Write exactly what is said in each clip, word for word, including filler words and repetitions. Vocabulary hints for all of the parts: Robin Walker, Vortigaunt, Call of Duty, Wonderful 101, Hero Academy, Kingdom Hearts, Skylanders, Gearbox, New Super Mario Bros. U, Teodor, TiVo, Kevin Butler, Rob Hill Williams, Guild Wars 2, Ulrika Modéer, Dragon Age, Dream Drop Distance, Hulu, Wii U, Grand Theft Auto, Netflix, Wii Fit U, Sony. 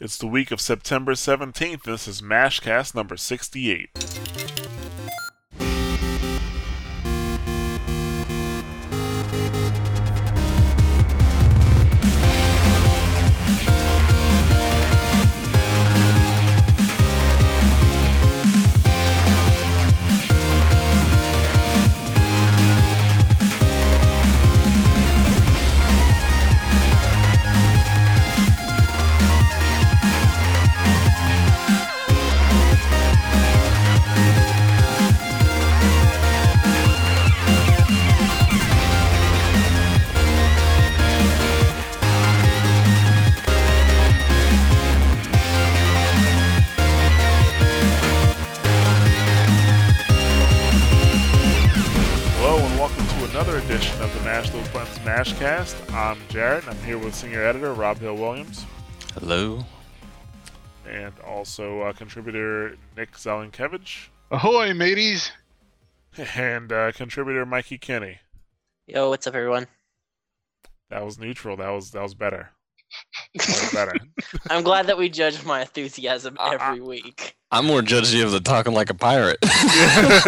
It's the week of September seventeenth. This is MASHcast number sixty-eight. I'm Jared, and I'm here with senior editor Rob Hill Williams. Hello. And also uh, contributor Nick Zelenkevich. Ahoy, mateys! And uh, contributor Mikey Kenny. Yo, what's up, everyone? That was neutral. That was that was better. That was better. I'm glad that we judged my enthusiasm uh, every I, week. I'm more judgy of the talking like a pirate. Well,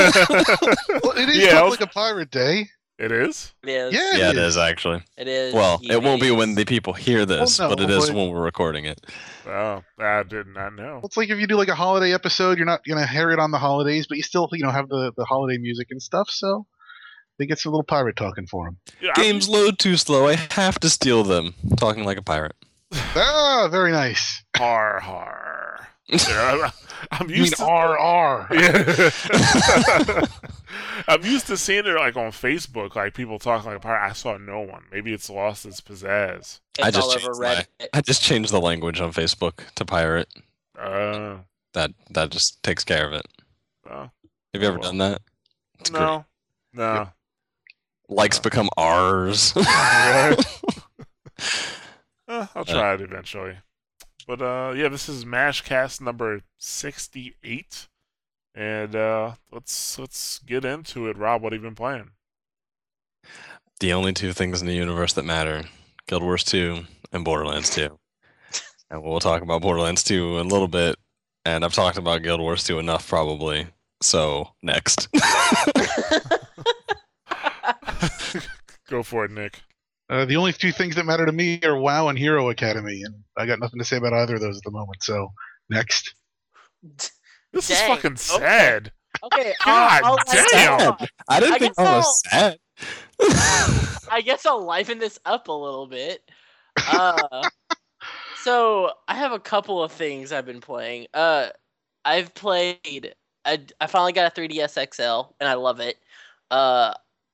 it is yeah, talking was... like a pirate day. It is? It is. Yeah, it, yeah, it is. is, actually. It is. Well, it won't be when the people hear this, well, no, but it is when we're recording it. Oh, I did not know. It's like if you do like a holiday episode, you're not going to hear it on the holidays, but you still you know, have the, the holiday music and stuff, so they get some little pirate talking for them. Yeah, Games load too slow. I have to steal them. Talking like a pirate. Ah, very nice. Har, har. Yeah, I'm used you mean to R R. Yeah. I'm used to seeing it like on Facebook, like people talking like a pirate. I saw no one. Maybe it's lost its pizzazz. It's I just all over Reddit. My, I just changed the language on Facebook to pirate. Uh, that that just takes care of it. Uh, Have you ever well, done that? It's no, great. no. Your likes no. become R's. uh, I'll try uh, it eventually. But, uh, yeah, this is MASHcast number sixty-eight, and uh, let's let's get into it. Rob, what have you been playing? The only two things in the universe that matter, Guild Wars two and Borderlands two. And we'll talk about Borderlands two in a little bit, and I've talked about Guild Wars two enough probably, so next. Go for it, Nick. Uh, the only two things that matter to me are WoW and Hero Academy, and I got nothing to say about either of those at the moment, so next. This dang. is fucking sad. Okay. okay God I'll, I'll damn! I didn't I think I was sad. I guess I'll liven this up a little bit. Uh, so, I have a couple of things I've been playing. Uh, I've played... I, I finally got a three D S X L, and I love it. Uh...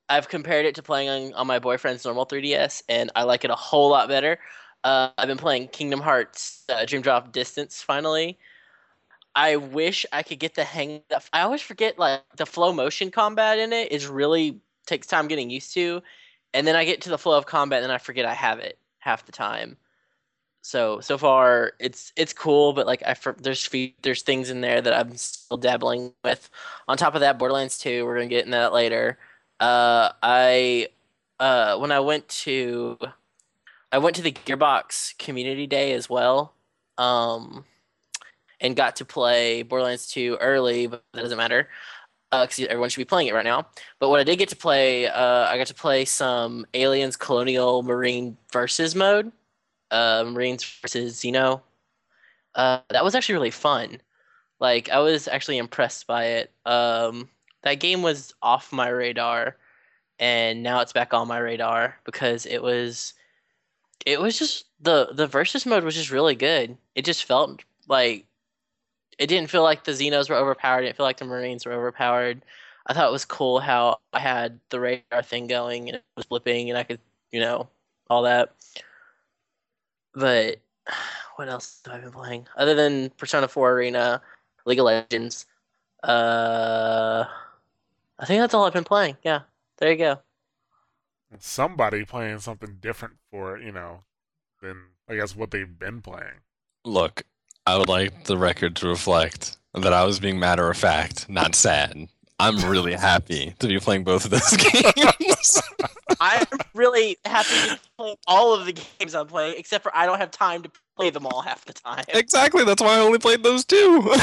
I've compared it to playing on, on my boyfriend's normal three D S, and I like it a whole lot better. Uh, I've been playing Kingdom Hearts uh, Dream Drop Distance, finally. I wish I could get the hang of... I always forget, like, the flow motion combat in it is really... takes time getting used to, and then I get to the flow of combat, and then I forget I have it half the time. So, so far, it's it's cool, but, like, I for, there's there's things in there that I'm still dabbling with. On top of that, Borderlands two, we're going to get into that later. Uh, I, uh, when I went to, I went to the Gearbox Community Day as well, um, and got to play Borderlands two early, but that doesn't matter, uh, because everyone should be playing it right now. But what I did get to play, uh, I got to play some Aliens Colonial Marine versus mode, uh, Marines versus Xeno. Uh, that was actually really fun. Like, I was actually impressed by it. Um... That game was off my radar, and now it's back on my radar because it was, it was just the the versus mode was just really good. It just felt like, it didn't feel like the Xenos were overpowered. It didn't feel like the Marines were overpowered. I thought it was cool how I had the radar thing going and it was blipping and I could, you know, all that. But what else have I been playing other than Persona four Arena, League of Legends? Uh. I think that's all I've been playing. Yeah, there you go. Somebody playing something different for, you know, than, I guess, what they've been playing. Look, I would like the record to reflect that I was being matter-of-fact, not sad. I'm really happy to be playing both of those games. I'm really happy to play all of the games I'm playing, except for I don't have time to play them all half the time. Exactly, that's why I only played those two.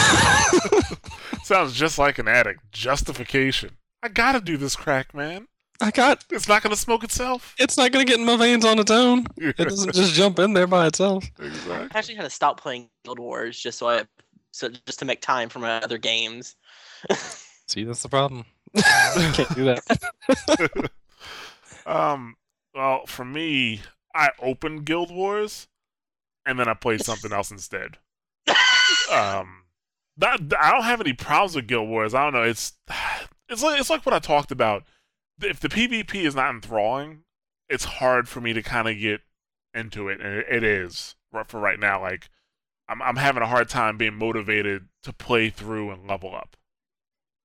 Sounds just like an addict. Justification. I gotta do this crack, man. I got... It's not gonna smoke itself. It's not gonna get in my veins on its own. It doesn't just jump in there by itself. Exactly. I actually had to stop playing Guild Wars just so I... So just to make time for my other games. See, that's the problem. Can't do that. um. Well, for me, I opened Guild Wars, and then I played something else instead. um. That I don't have any problems with Guild Wars. I don't know. It's it's like, it's like what I talked about. If the PvP is not enthralling, it's hard for me to kind of get into it, and it is for right now. Like. I'm I'm having a hard time being motivated to play through and level up,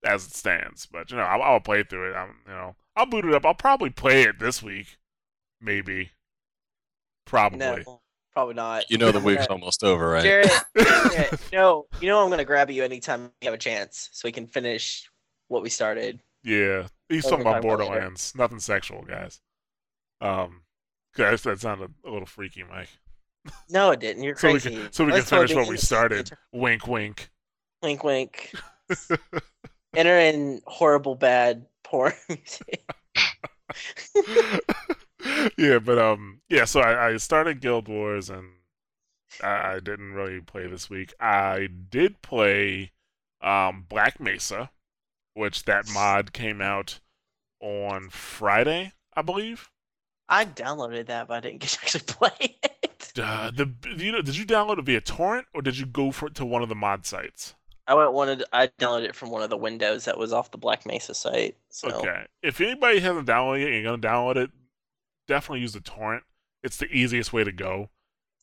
as it stands. But you know, I'll, I'll play through it. I'm you know, I'll boot it up. I'll probably play it this week, maybe. Probably. No, probably not. You know, the week's almost over, right? Jared, Jared, no, you know I'm gonna grab you anytime you have a chance, so we can finish what we started. Yeah, he's talking about Borderlands. Later. Nothing sexual, guys. Um, guys, that sounded a little freaky, Mike. No, it didn't. You're crazy. So we can, so we can finish what we started. Wink, wink. Wink, wink. Enter in horrible, bad porn music. yeah, but, um, yeah, so I, I started Guild Wars and I, I didn't really play this week. I did play um, Black Mesa, which that mod came out on Friday, I believe. I downloaded that, but I didn't get to actually play it. Uh, the you know, did you download it via torrent or did you go for it to one of the mod sites? I went wanted I downloaded it from one of the windows that was off the Black Mesa site. So. Okay, if anybody hasn't downloaded it, and you're gonna download it. Definitely use the torrent. It's the easiest way to go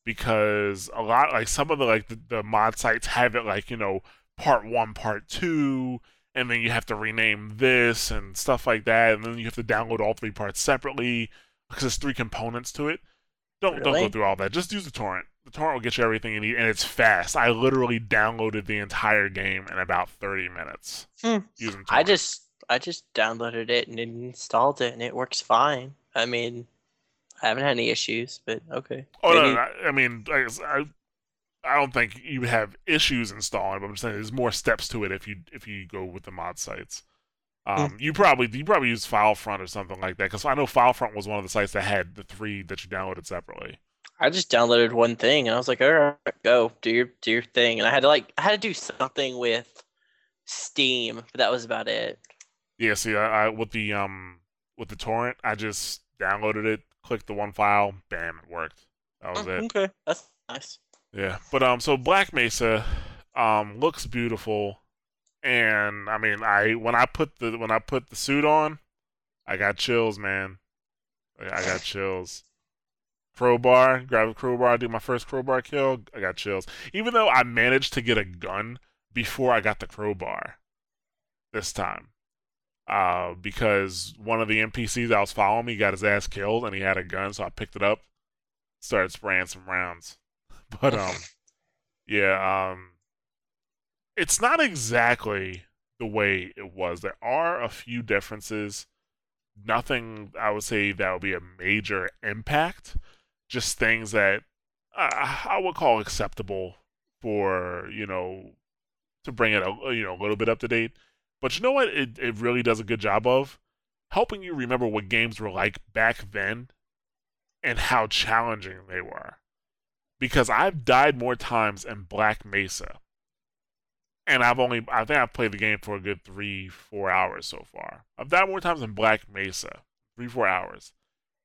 because a lot like some of the like the, the mod sites have it like you know part one, part two, and then you have to rename this and stuff like that, and then you have to download all three parts separately because there's three components to it. Don't really? Don't go through all that. Just use the torrent. The torrent will get you everything you need, and it's fast. I literally downloaded the entire game in about thirty minutes hmm. using torrent. I just I just downloaded it and installed it, and it works fine. I mean, I haven't had any issues, but okay. Oh no, no, I, I mean, I, I I don't think you have issues installing, but I'm just saying there's more steps to it if you if you go with the mod sites. Um, you probably you probably use FileFront or something like that because I know FileFront was one of the sites that had the three that you downloaded separately. I just downloaded one thing and I was like, all right, go do your do your thing, and I had to like I had to do something with Steam, but that was about it. Yeah, see, I, I with the um with the torrent, I just downloaded it, clicked the one file, bam, it worked. That was oh, it. Okay, that's nice. Yeah, but um, so Black Mesa, um, looks beautiful. And I mean, I when I put the when I put the suit on, I got chills, man. I got chills. Crowbar, grab a crowbar, do my first crowbar kill. I got chills. Even though I managed to get a gun before I got the crowbar this time, uh, because one of the N P Cs that was following me got his ass killed, and he had a gun, so I picked it up, started spraying some rounds. But um, yeah, um. It's not exactly the way it was. There are a few differences. Nothing, I would say, that would be a major impact. Just things that uh, I would call acceptable for, you know, to bring it a, you know, a little bit up to date. But you know what it, it really does a good job of? Helping you remember what games were like back then and how challenging they were. Because I've died more times in Black Mesa. And I've only, I think I've played the game for a good three, four hours so far. I've died more times in Black Mesa, three, four hours,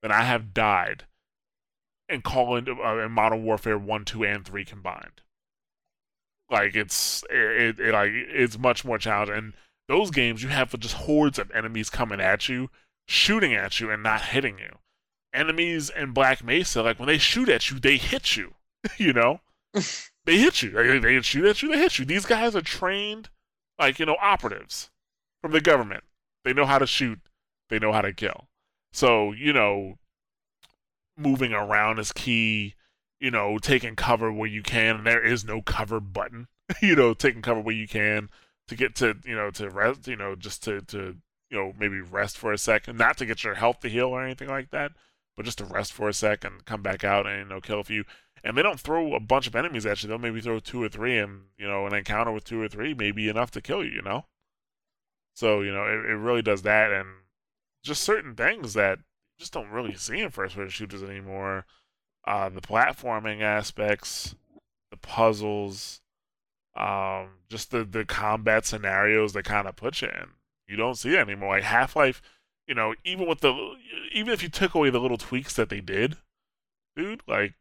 than I have died in Call in, uh, in Modern Warfare one, two, and three combined. Like, it's, it, it, it, like, it's much more challenging. And those games, you have just hordes of enemies coming at you, shooting at you, and not hitting you. Enemies in Black Mesa, like, when they shoot at you, they hit you, you know? They hit you. They, they shoot at you. They hit you. These guys are trained, like, you know, operatives from the government. They know how to shoot. They know how to kill. So, you know, moving around is key. You know, taking cover where you can. And there is no cover button. You know, taking cover where you can to get to, you know, to rest, you know, just to, to, you know, maybe rest for a second. Not to get your health to heal or anything like that, but just to rest for a second, come back out and, you know, kill a few. And they don't throw a bunch of enemies at you. They'll maybe throw two or three, and, you know, an encounter with two or three may be enough to kill you, you know? So, you know, it, it really does that, and just certain things that you just don't really see in first-person shooters anymore. Uh, the platforming aspects, the puzzles, um, just the, the combat scenarios they kind of put you in. You don't see it anymore. Like, Half-Life, you know, even with the... Even if you took away the little tweaks that they did, dude, like...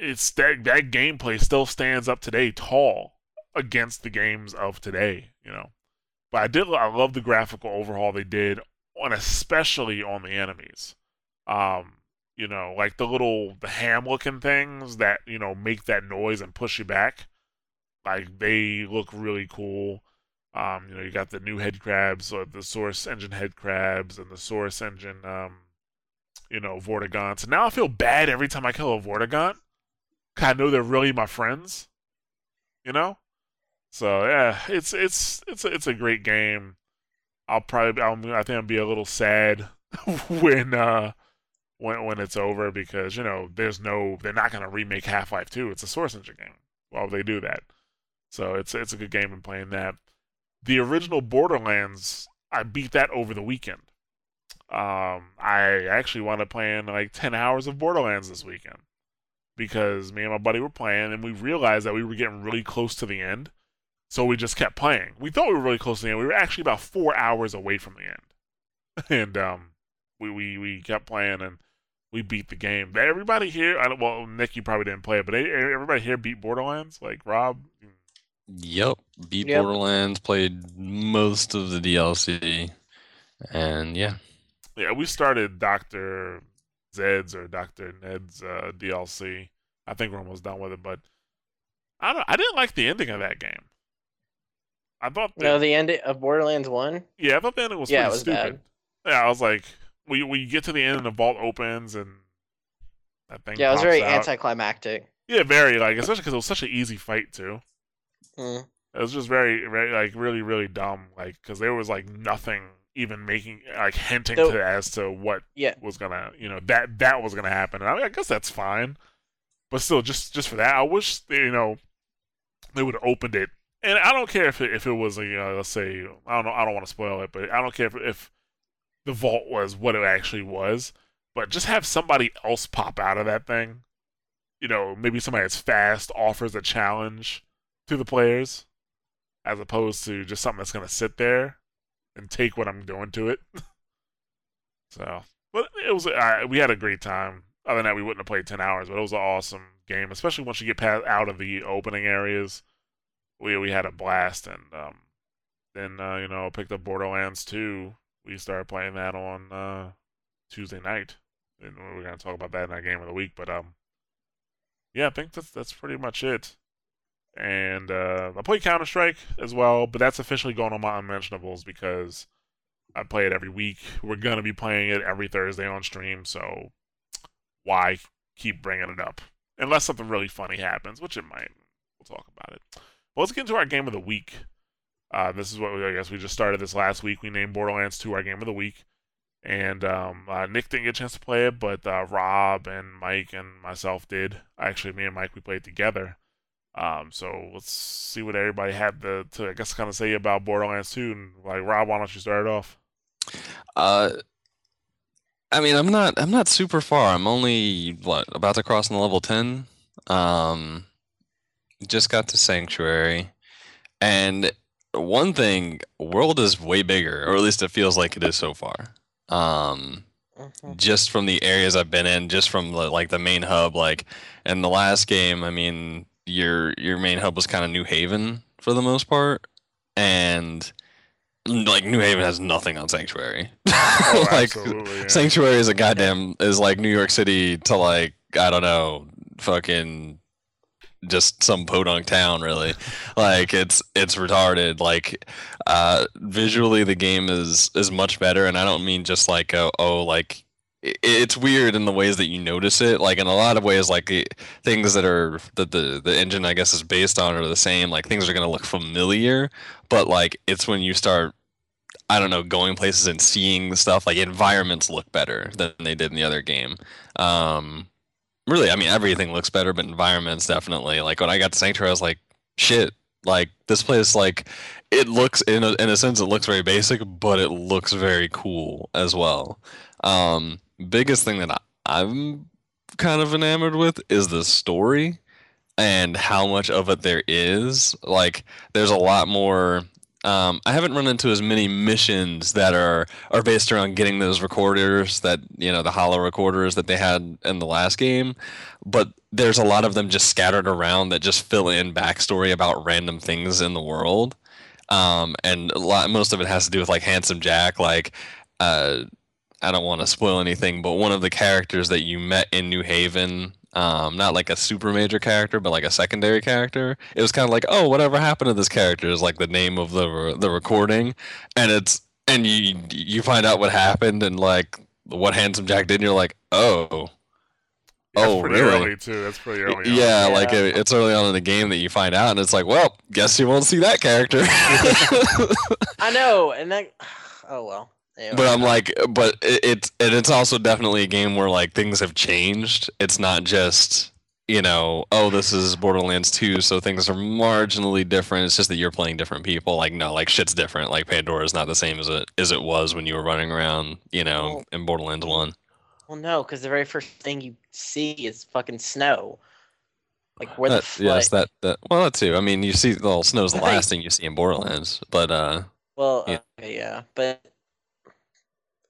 It's that that gameplay still stands up today tall against the games of today, you know. But I did I love the graphical overhaul they did on, especially on the enemies. Um, you know, like the little the ham looking things that, you know, make that noise and push you back. Like, they look really cool. Um, you know, you got the new head crabs, or the Source Engine head crabs, and the Source Engine um, you know, Vortigaunts. Now I feel bad every time I kill a Vortigaunt. I know they're really my friends, you know. So yeah, it's it's it's a, it's a great game. I'll probably I'll, I think I'll be a little sad when uh when when it's over, because, you know, there's no they're not gonna remake Half-Life two. It's a Source Engine game. Well, they do that, so it's it's a good game. And playing that, the original Borderlands, I beat that over the weekend. Um, I actually wound up playing like ten hours of Borderlands this weekend, because me and my buddy were playing, and we realized that we were getting really close to the end, so we just kept playing. We thought we were really close to the end. We were actually about four hours away from the end. And um, we, we, we kept playing, and we beat the game. Everybody here, I don't, well, Nick, you probably didn't play it, but everybody here beat Borderlands? Like, Rob? Yep, beat yep. Borderlands, played most of the D L C, and yeah. Yeah, we started Doctor Zed's or Doctor Ned's uh, D L C. I think we're almost done with it, but I don't. I didn't like the ending of that game. I thought the, no, the ending of Borderlands one. Yeah, I thought the ending was yeah, pretty it was stupid. Bad. Yeah, I was like, we we get to the end and the vault opens and that thing. Yeah, it was very out. Anticlimactic. Yeah, very, like, especially because it was such an easy fight too. Mm. It was just very, very like really really dumb, like, because there was like nothing. Even making like hinting so, to as to what yeah. was gonna, you know, that that was gonna happen. And I mean, I guess that's fine, but still, just just for that, I wish they, you know, they would have opened it. And I don't care if it, if it was a, you know, let's say, I don't know, I don't want to spoil it, but I don't care if, if the vault was what it actually was, but just have somebody else pop out of that thing. You know, maybe somebody that's fast offers a challenge to the players, as opposed to just something that's gonna sit there and take what I'm doing to it. So, but it was, uh, we had a great time. Other than that, we wouldn't have played ten hours, but it was an awesome game, especially once you get past, out of the opening areas. We we had a blast, and um, then, uh, you know, picked up Borderlands two. We started playing that on uh, Tuesday night, and we're going to talk about that in our game of the week, but um, yeah, I think that's, that's pretty much it. And uh, I play Counter-Strike as well, but that's officially going on my unmentionables because I play it every week. We're going to be playing it every Thursday on stream, so why keep bringing it up? Unless something really funny happens, which it might. We'll talk about it. But let's get into our game of the week. Uh, this is what we, I guess we just started this last week. We named Borderlands two our game of the week. And um, uh, Nick didn't get a chance to play it, but uh, Rob and Mike and myself did. Actually, me and Mike, we played together. Um, so let's see what everybody had to, to I guess, kind of say about Borderlands two. And, like, Rob, why don't you start it off? Uh, I mean, I'm not, I'm not super far. I'm only what about to cross into level ten. Um, just got to Sanctuary, and one thing, world is way bigger, or at least it feels like it is so far. Um. Just from the areas I've been in, just from the, like the main hub, like in the last game, I mean, your your main hub was kind of New Haven for the most part, and like New Haven has nothing on Sanctuary. Oh, like yeah. Sanctuary is a goddamn is like New York City to like I don't know, fucking just some podunk town really. Like it's it's retarded. Like uh, visually the game is is much better, and I don't mean just like a, oh like it, it's weird in the ways that you notice it. Like in a lot of ways, like the things that are that the the engine I guess is based on are the same. Like things are gonna look familiar, but like it's when you start I don't know going places and seeing the stuff. Like environments look better than they did in the other game. Um, really, I mean, everything looks better, but environments definitely. Like when I got to Sanctuary, I was like, shit, like this place, like it looks in a, in a sense, it looks very basic, but it looks very cool as well. Um, biggest thing that I, I'm kind of enamored with is the story and how much of it there is. Like there's a lot more. Um, I haven't run into as many missions that are, are based around getting those recorders that, you know, the hollow recorders that they had in the last game, but there's a lot of them just scattered around that just fill in backstory about random things in the world. Um, and a lot, most of it has to do with like Handsome Jack. Like, uh, I don't want to spoil anything, but one of the characters that you met in New Haven, Um, not like a super major character, but like a secondary character. It was kind of like, oh, whatever happened to this character is like the name of the re- the recording, and it's and you you find out what happened and like what Handsome Jack did, and you're like, oh, yeah, oh, pretty really? Early too. That's pretty early. Yeah, on. like yeah. It, it's early on in the game that you find out, and it's like, well, guess you won't see that character. I know, and that. Oh well. Anyway. But I'm like, but it's it, and it's also definitely a game where like things have changed. It's not just, you know, oh, this is Borderlands two, so things are marginally different. It's just that you're playing different people. Like no, like shit's different. Like Pandora's not the same as it as it was when you were running around, you know, well, in Borderlands one. Well, no, because the very first thing you see is fucking snow. Like where that, the yes, that that well that too. I mean, you see, well, snow's the last thing you see in Borderlands, but uh. Well, yeah, okay, yeah but.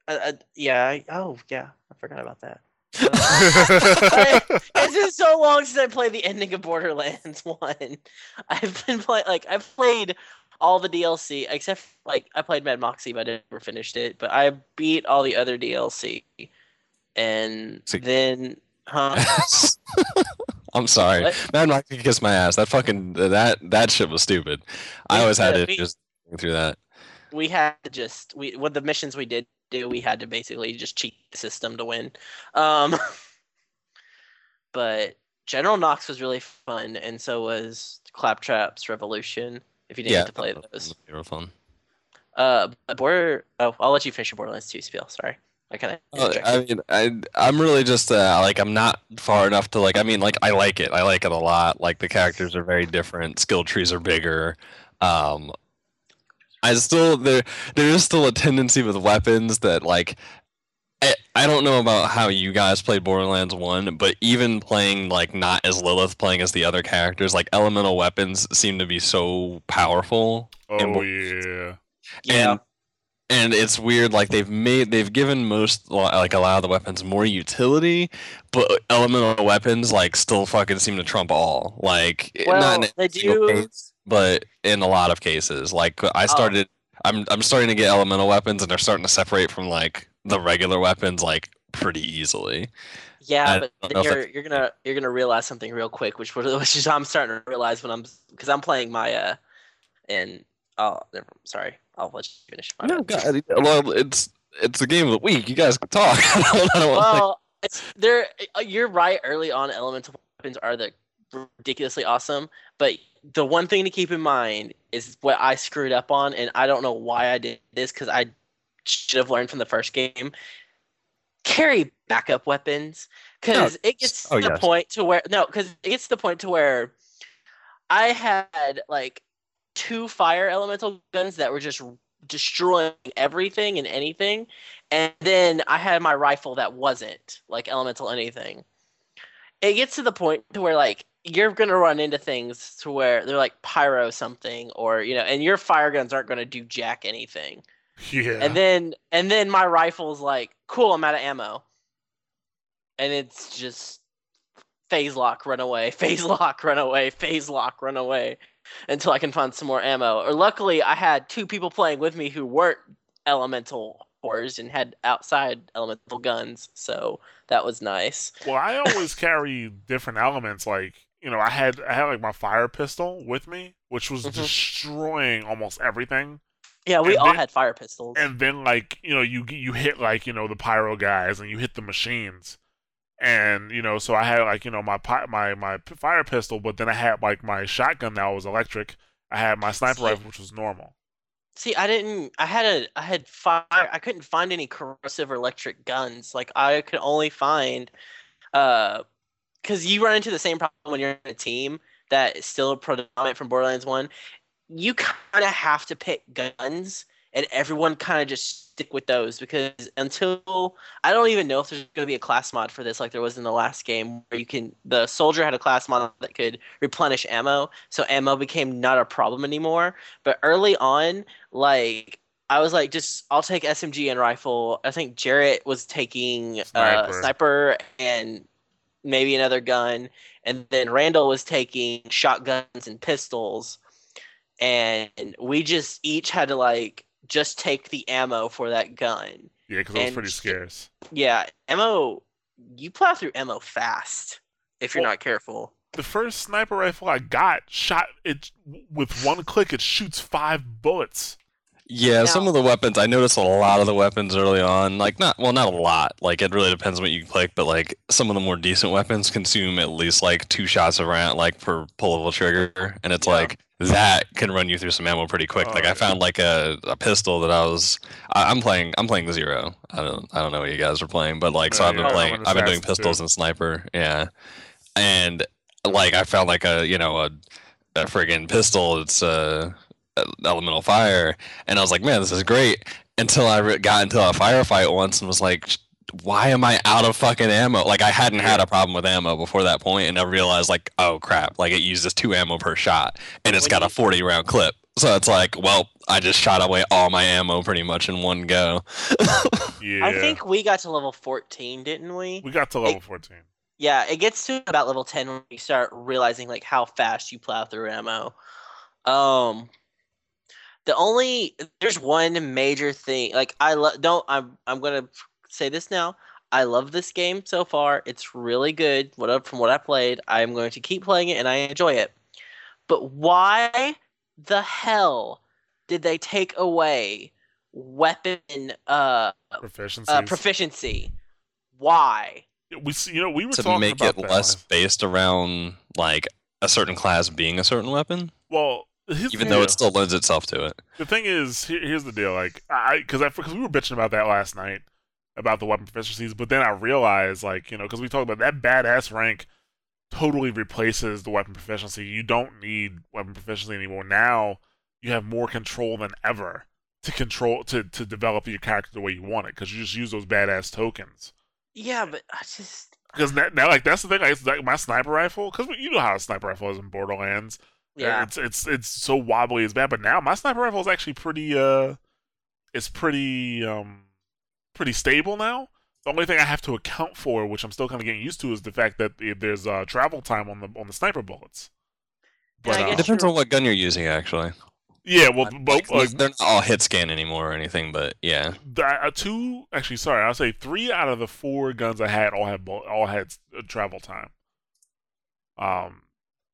Uh, yeah. I, oh, yeah. I forgot about that. Uh, it's been so long since I played the ending of Borderlands one. I've been playing like I played all the D L C except like I played Mad Moxie, but I never finished it. But I beat all the other D L C, and See. then huh? I'm sorry, what? Mad Moxie kissed my ass. That fucking that that shit was stupid. We I always had to just go through that. We had to just we what the missions we did. do we had to basically just cheat the system to win. Um but General Knox was really fun, and so was Claptrap's Revolution, if you didn't yeah, get to play those. Yeah, fun. Uh border oh I'll let you finish your Borderlands two spiel, sorry. I kinda oh, I mean I I'm really just uh, like I'm not far enough to like I mean like I like it. I like it a lot. Like the characters are very different, skill trees are bigger. Um I still there. There is still a tendency with weapons that like I, I don't know about how you guys played Borderlands one, but even playing like not as Lilith, playing as the other characters, like elemental weapons seem to be so powerful. Oh yeah, yeah. And, and it's weird. Like they've made they've given most like a lot of the weapons more utility, but elemental weapons like still fucking seem to trump all. Like well, not in a they do. Case. But in a lot of cases, like I started, oh. I'm I'm starting to get elemental weapons, and they're starting to separate from like the regular weapons like pretty easily. Yeah, but then you're you're gonna you're gonna realize something real quick, which which is I'm starting to realize when I'm because I'm playing Maya, and oh, never, sorry, I'll let you finish. My no, God, well, it's it's the game of the week. You guys can talk. I don't, I don't well, want to... it's there. You're right. Early on, elemental weapons are the ridiculously awesome, but. The one thing to keep in mind is what I screwed up on, and I don't know why I did this because I should have learned from the first game. Carry backup weapons because no. it gets oh, to yes. the point to where no, because it gets to the point to where I had like two fire elemental guns that were just destroying everything and anything, and then I had my rifle that wasn't like elemental anything. It gets to the point to where like. You're going to run into things to where they're like pyro something or, you know, and your fire guns aren't going to do jack anything. Yeah. And then, and then my rifle's like, cool, I'm out of ammo. And it's just phase lock, run away, phase lock, run away, phase lock, run away until I can find some more ammo. Or luckily I had two people playing with me who weren't elemental whores and had outside elemental guns. So that was nice. Well, I always carry different elements like, you know, I had I had like my fire pistol with me, which was mm-hmm. destroying almost everything. Yeah, we and all then, had fire pistols. And then like, you know, you you hit like, you know, the pyro guys and you hit the machines. And, you know, so I had like, you know, my my my fire pistol, but then I had like my shotgun that was electric. I had my sniper rifle which was normal. See, I didn't I had a I had fire I couldn't find any corrosive or electric guns. Like I could only find uh because you run into the same problem when you're in a team that is still predominant from Borderlands one. You kind of have to pick guns, and everyone kind of just stick with those, because until I don't even know if there's going to be a class mod for this, like there was in the last game, where you can the soldier had a class mod that could replenish ammo, so ammo became not a problem anymore. But early on, like I was like, just I'll take S M G and rifle. I think Jarrett was taking sniper, uh, sniper and maybe another gun, and then Randall was taking shotguns and pistols, and we just each had to like just take the ammo for that gun. Yeah, because it was pretty scarce. Yeah, ammo, you plow through ammo fast if you're well, not careful. The first sniper rifle I got shot it with one click. It shoots five bullets. Yeah, now, some of the weapons, I noticed a lot of the weapons early on. Like, not well, not a lot. Like, it really depends what you click, but like some of the more decent weapons consume at least like two shots of round, like per pullable trigger, and it's yeah. like that can run you through some ammo pretty quick. Oh, like, I found like a, a pistol that I was I, I'm playing. I'm playing zero. I don't I don't know what you guys are playing, but like, so yeah, I've been yeah, playing. I've been doing pistols too. And sniper. Yeah, and like I found like a you know a, a friggin' pistol. It's uh. Elemental fire, and I was like, man, this is great, until I re- got into a firefight once and was like, why am I out of fucking ammo? Like, I hadn't had a problem with ammo before that point, and I realized, like, oh crap, like it uses two ammo per shot, and it's got a forty round clip, so it's like, well, I just shot away all my ammo pretty much in one go. Yeah, I think we got to level fourteen, didn't we? We got to level it- fourteen. Yeah, it gets to about level ten when you start realizing like how fast you plow through ammo. um The only there's one major thing like I love. Don't I'm I'm gonna say this now. I love this game so far. It's really good. What from what I played, I'm going to keep playing it and I enjoy it. But why the hell did they take away weapon uh, uh proficiency? Why? We you know we were to talking make about it that. Less based around like a certain class being a certain weapon. Well. His Even though is, it still lends itself to it. The thing is, here, here's the deal. Like, I because I because we were bitching about that last night about the weapon proficiencies, but then I realized, like, you know, because we talked about that badass rank totally replaces the weapon proficiency. You don't need weapon proficiency anymore. Now you have more control than ever to control to, to develop your character the way you want it, because you just use those badass tokens. Yeah, but I just because now, now like that's the thing. Like, it's like my sniper rifle, because you know how a sniper rifle is in Borderlands. Yeah, it's it's it's so wobbly as bad. But now my sniper rifle is actually pretty uh, it's pretty um, pretty stable now. The only thing I have to account for, which I'm still kind of getting used to, is the fact that there's uh, travel time on the on the sniper bullets. But yeah, uh, it depends on what gun you're using, actually. Yeah, well, but like, they're not all hit scan anymore or anything, but yeah. The, uh, two, actually, sorry, I'll say three out of the four guns I had all had all had travel time. Um.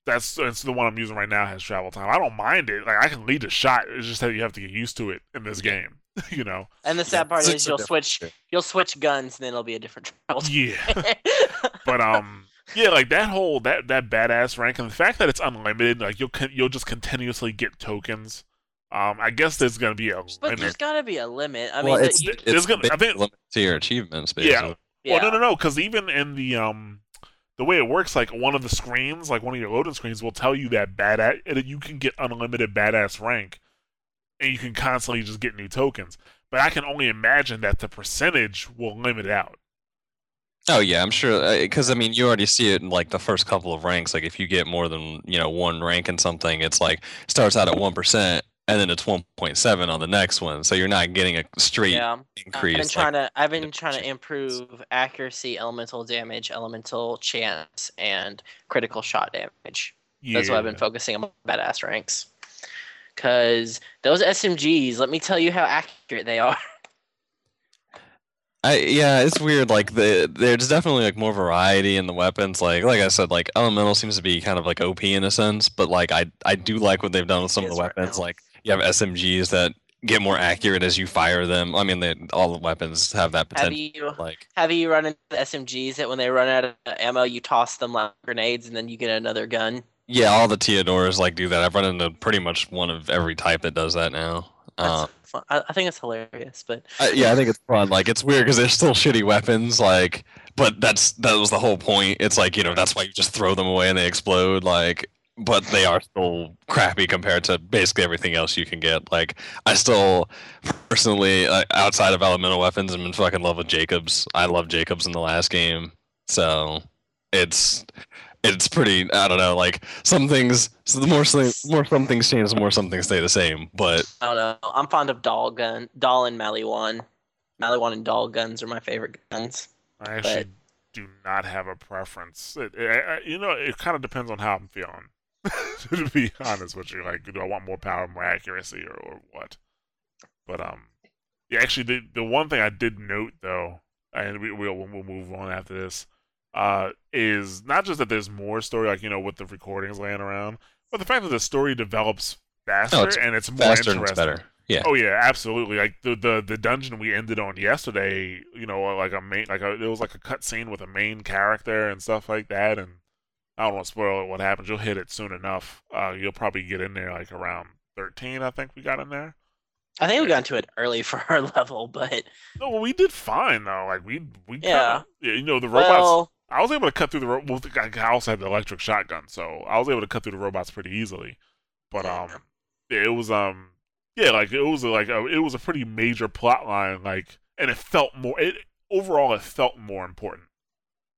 That's it's the one I'm using right now has travel time. I don't mind it. Like I can lead a shot. It's just that you have to get used to it in this game, you know. And the sad yeah, part is you'll switch shit. you'll switch guns, and then it'll be a different travel time. Yeah. But um, yeah, like that whole that, that badass rank and the fact that it's unlimited, like you'll you'll just continuously get tokens. Um, I guess there's gonna be a but limit. There's gotta be a limit. I well, mean, it's, you, it's there's gonna I think limit to your achievements, basically. Yeah. yeah. Well, no, no, no, because even in the um. The way it works, like one of the screens, like one of your loading screens, will tell you that badass, and you can get unlimited badass rank, and you can constantly just get new tokens. But I can only imagine that the percentage will limit out. Oh yeah, I'm sure, because I mean, you already see it in like the first couple of ranks. Like if you get more than you know one rank in something, it's like starts out at one percent. And then it's one point seven on the next one, so you're not getting a straight yeah. increase. I've been trying like, to, I've been trying chance. to improve accuracy, elemental damage, elemental chance, and critical shot damage. Yeah. That's what I've been focusing on my badass ranks, because those S M Gs, let me tell you how accurate they are. I, yeah, it's weird. Like the there's definitely like more variety in the weapons. Like like I said, like elemental seems to be kind of like O P in a sense, but like I I do like what they've done with some of the weapons. Right like. You have S M Gs that get more accurate as you fire them. I mean, they, all the weapons have that potential. Have you, like, have you run into S M Gs that when they run out of ammo, you toss them like grenades and then you get another gun? Yeah, all the Teodors like do that. I've run into pretty much one of every type that does that now. Um, fun. I, I think it's hilarious, but uh, yeah, I think it's fun. Like it's weird because they're still shitty weapons, like. but that's that was the whole point. It's like, you know, that's why you just throw them away and they explode. Like, but they are still crappy compared to basically everything else you can get. Like, I still personally, like, outside of elemental weapons, I'm in fucking love with Jacobs. I love Jacobs in the last game, so it's it's pretty. I don't know. Like, some things, so the more more some things change, the more some things stay the same. But I don't know. I'm fond of Doll Gun, Doll and Maliwan. Maliwan and Doll guns are my favorite guns. I actually but... do not have a preference. It, it, I, you know, it kind of depends on how I'm feeling. To be honest with you, like, do I want more power, more accuracy, or, or what? But um, yeah, actually, the the one thing I did note though, and we we'll, we'll move on after this, uh, is not just that there's more story, like, you know, with the recordings laying around, but the fact that the story develops faster oh, it's and it's more interesting. And it's better. Yeah. Oh yeah, absolutely. Like the, the the dungeon we ended on yesterday, you know, like a main, like a, it was like a cutscene with a main character and stuff like that. And I don't want to spoil it, what happens. You'll hit it soon enough. Uh, you'll probably get in there like around thirteen. I think we got in there. I think we got into it early for our level, but no, well, we did fine though. Like we we yeah, kinda, you know, the robots. Well... I was able to cut through the ro- well, I also had the electric shotgun, so I was able to cut through the robots pretty easily. But um, it was um. Yeah, like it was like a, it was a pretty major plot line, like, and it felt more. It overall, it felt more important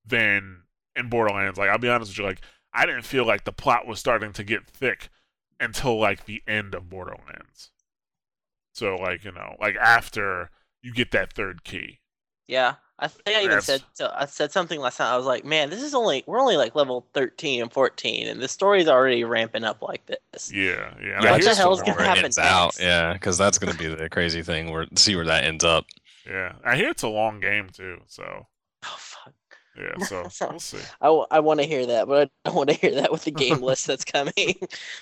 than in Borderlands. Like, I'll be honest with you, like I didn't feel like the plot was starting to get thick until like the end of Borderlands. So, like, you know, like after you get that third key. Yeah, I think I even That's... said so. I said something last time. I was like, man, this is only we're only like level thirteen and fourteen, and the story's already ramping up like this. Yeah, yeah. What the hell's gonna happen next? Out, yeah, because that's gonna be the crazy thing. Where see where that ends up. Yeah, I hear it's a long game too. So. Oh fuck. Yeah, so we'll see. I, w- I want to hear that, but I don't want to hear that with the game list that's coming.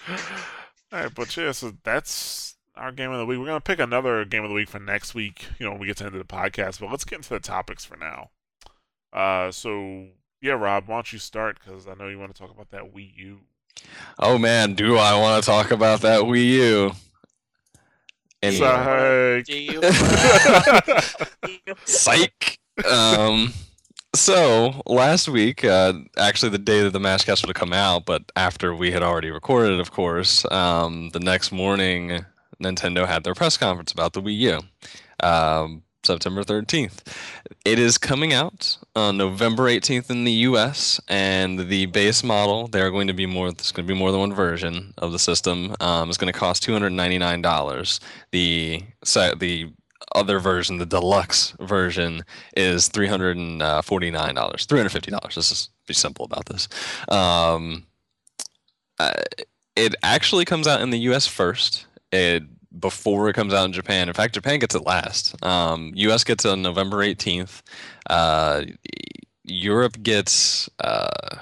All right, but yeah, so that's our game of the week. We're going to pick another game of the week for next week, you know, when we get to the end of the podcast, but let's get into the topics for now. Uh, so, yeah, Rob, why don't you start? Because I know you want to talk about that Wii U. Oh, man, do I want to talk about that Wii U? Anyway. Psych! Do you- Psych! Um, so, last week, uh, actually the day that the MASHcast would have come out, but after we had already recorded, of course, um, the next morning... Nintendo had their press conference about the Wii U, um, September thirteenth. It is coming out on November eighteenth in the U S, and the base model, there are going to be more, there's going to be more than one version of the system, um, is going to cost two hundred ninety-nine dollars. The, the other version, the deluxe version, is three hundred forty-nine dollars, three hundred fifty dollars. This is be simple about this. Um, uh, it actually comes out in the U S first. It, before it comes out in Japan. In fact, Japan gets it last. Um, U S gets it on November eighteenth. Uh, Europe gets uh,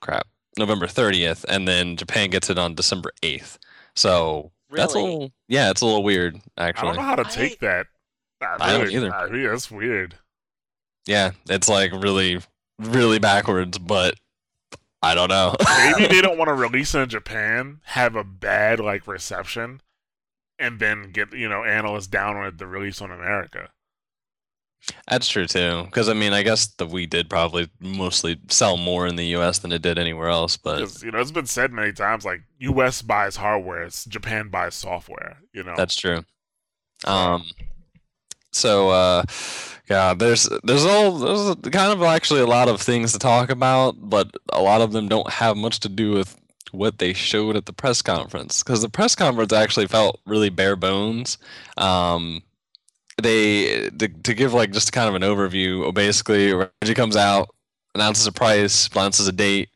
crap November thirtieth, and then Japan gets it on December eighth. So really? That's a little, yeah, it's a little weird. Actually, I don't know how to take I, that. I, really, I don't either. I mean, that's weird. Yeah, it's like really, really backwards, but. I don't know. Maybe they don't want to release it in Japan, have a bad like reception, and then get, you know, analysts down on the release on America. That's true too, because I mean, I guess the Wii did probably mostly sell more in the U S than it did anywhere else. But you know, it's been said many times, like U S buys hardware, Japan buys software. You know, that's true. Um. So, uh, yeah, there's there's all there's kind of actually a lot of things to talk about, but a lot of them don't have much to do with what they showed at the press conference, because the press conference actually felt really bare bones. Um, they to, to give like just kind of an overview. Basically, Reggie comes out, announces a price, announces a date.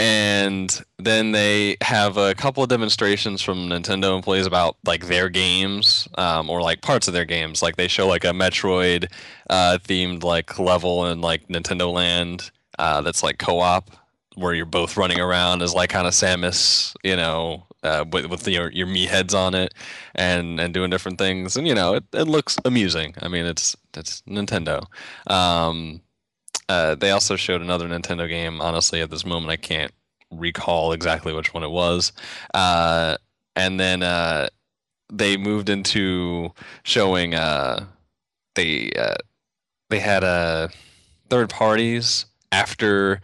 And then they have a couple of demonstrations from Nintendo employees about like their games, um, or like parts of their games. Like they show like a Metroid uh, themed like level in like Nintendo Land uh, that's like co-op, where you're both running around as like kind of Samus, you know, uh, with with your your Mii heads on it, and, and doing different things. And you know, it, it looks amusing. I mean, it's it's Nintendo. Um, Uh, they also showed another Nintendo game. Honestly, at this moment, I can't recall exactly which one it was. Uh, and then uh, they moved into showing. Uh, they uh, they had a third parties after,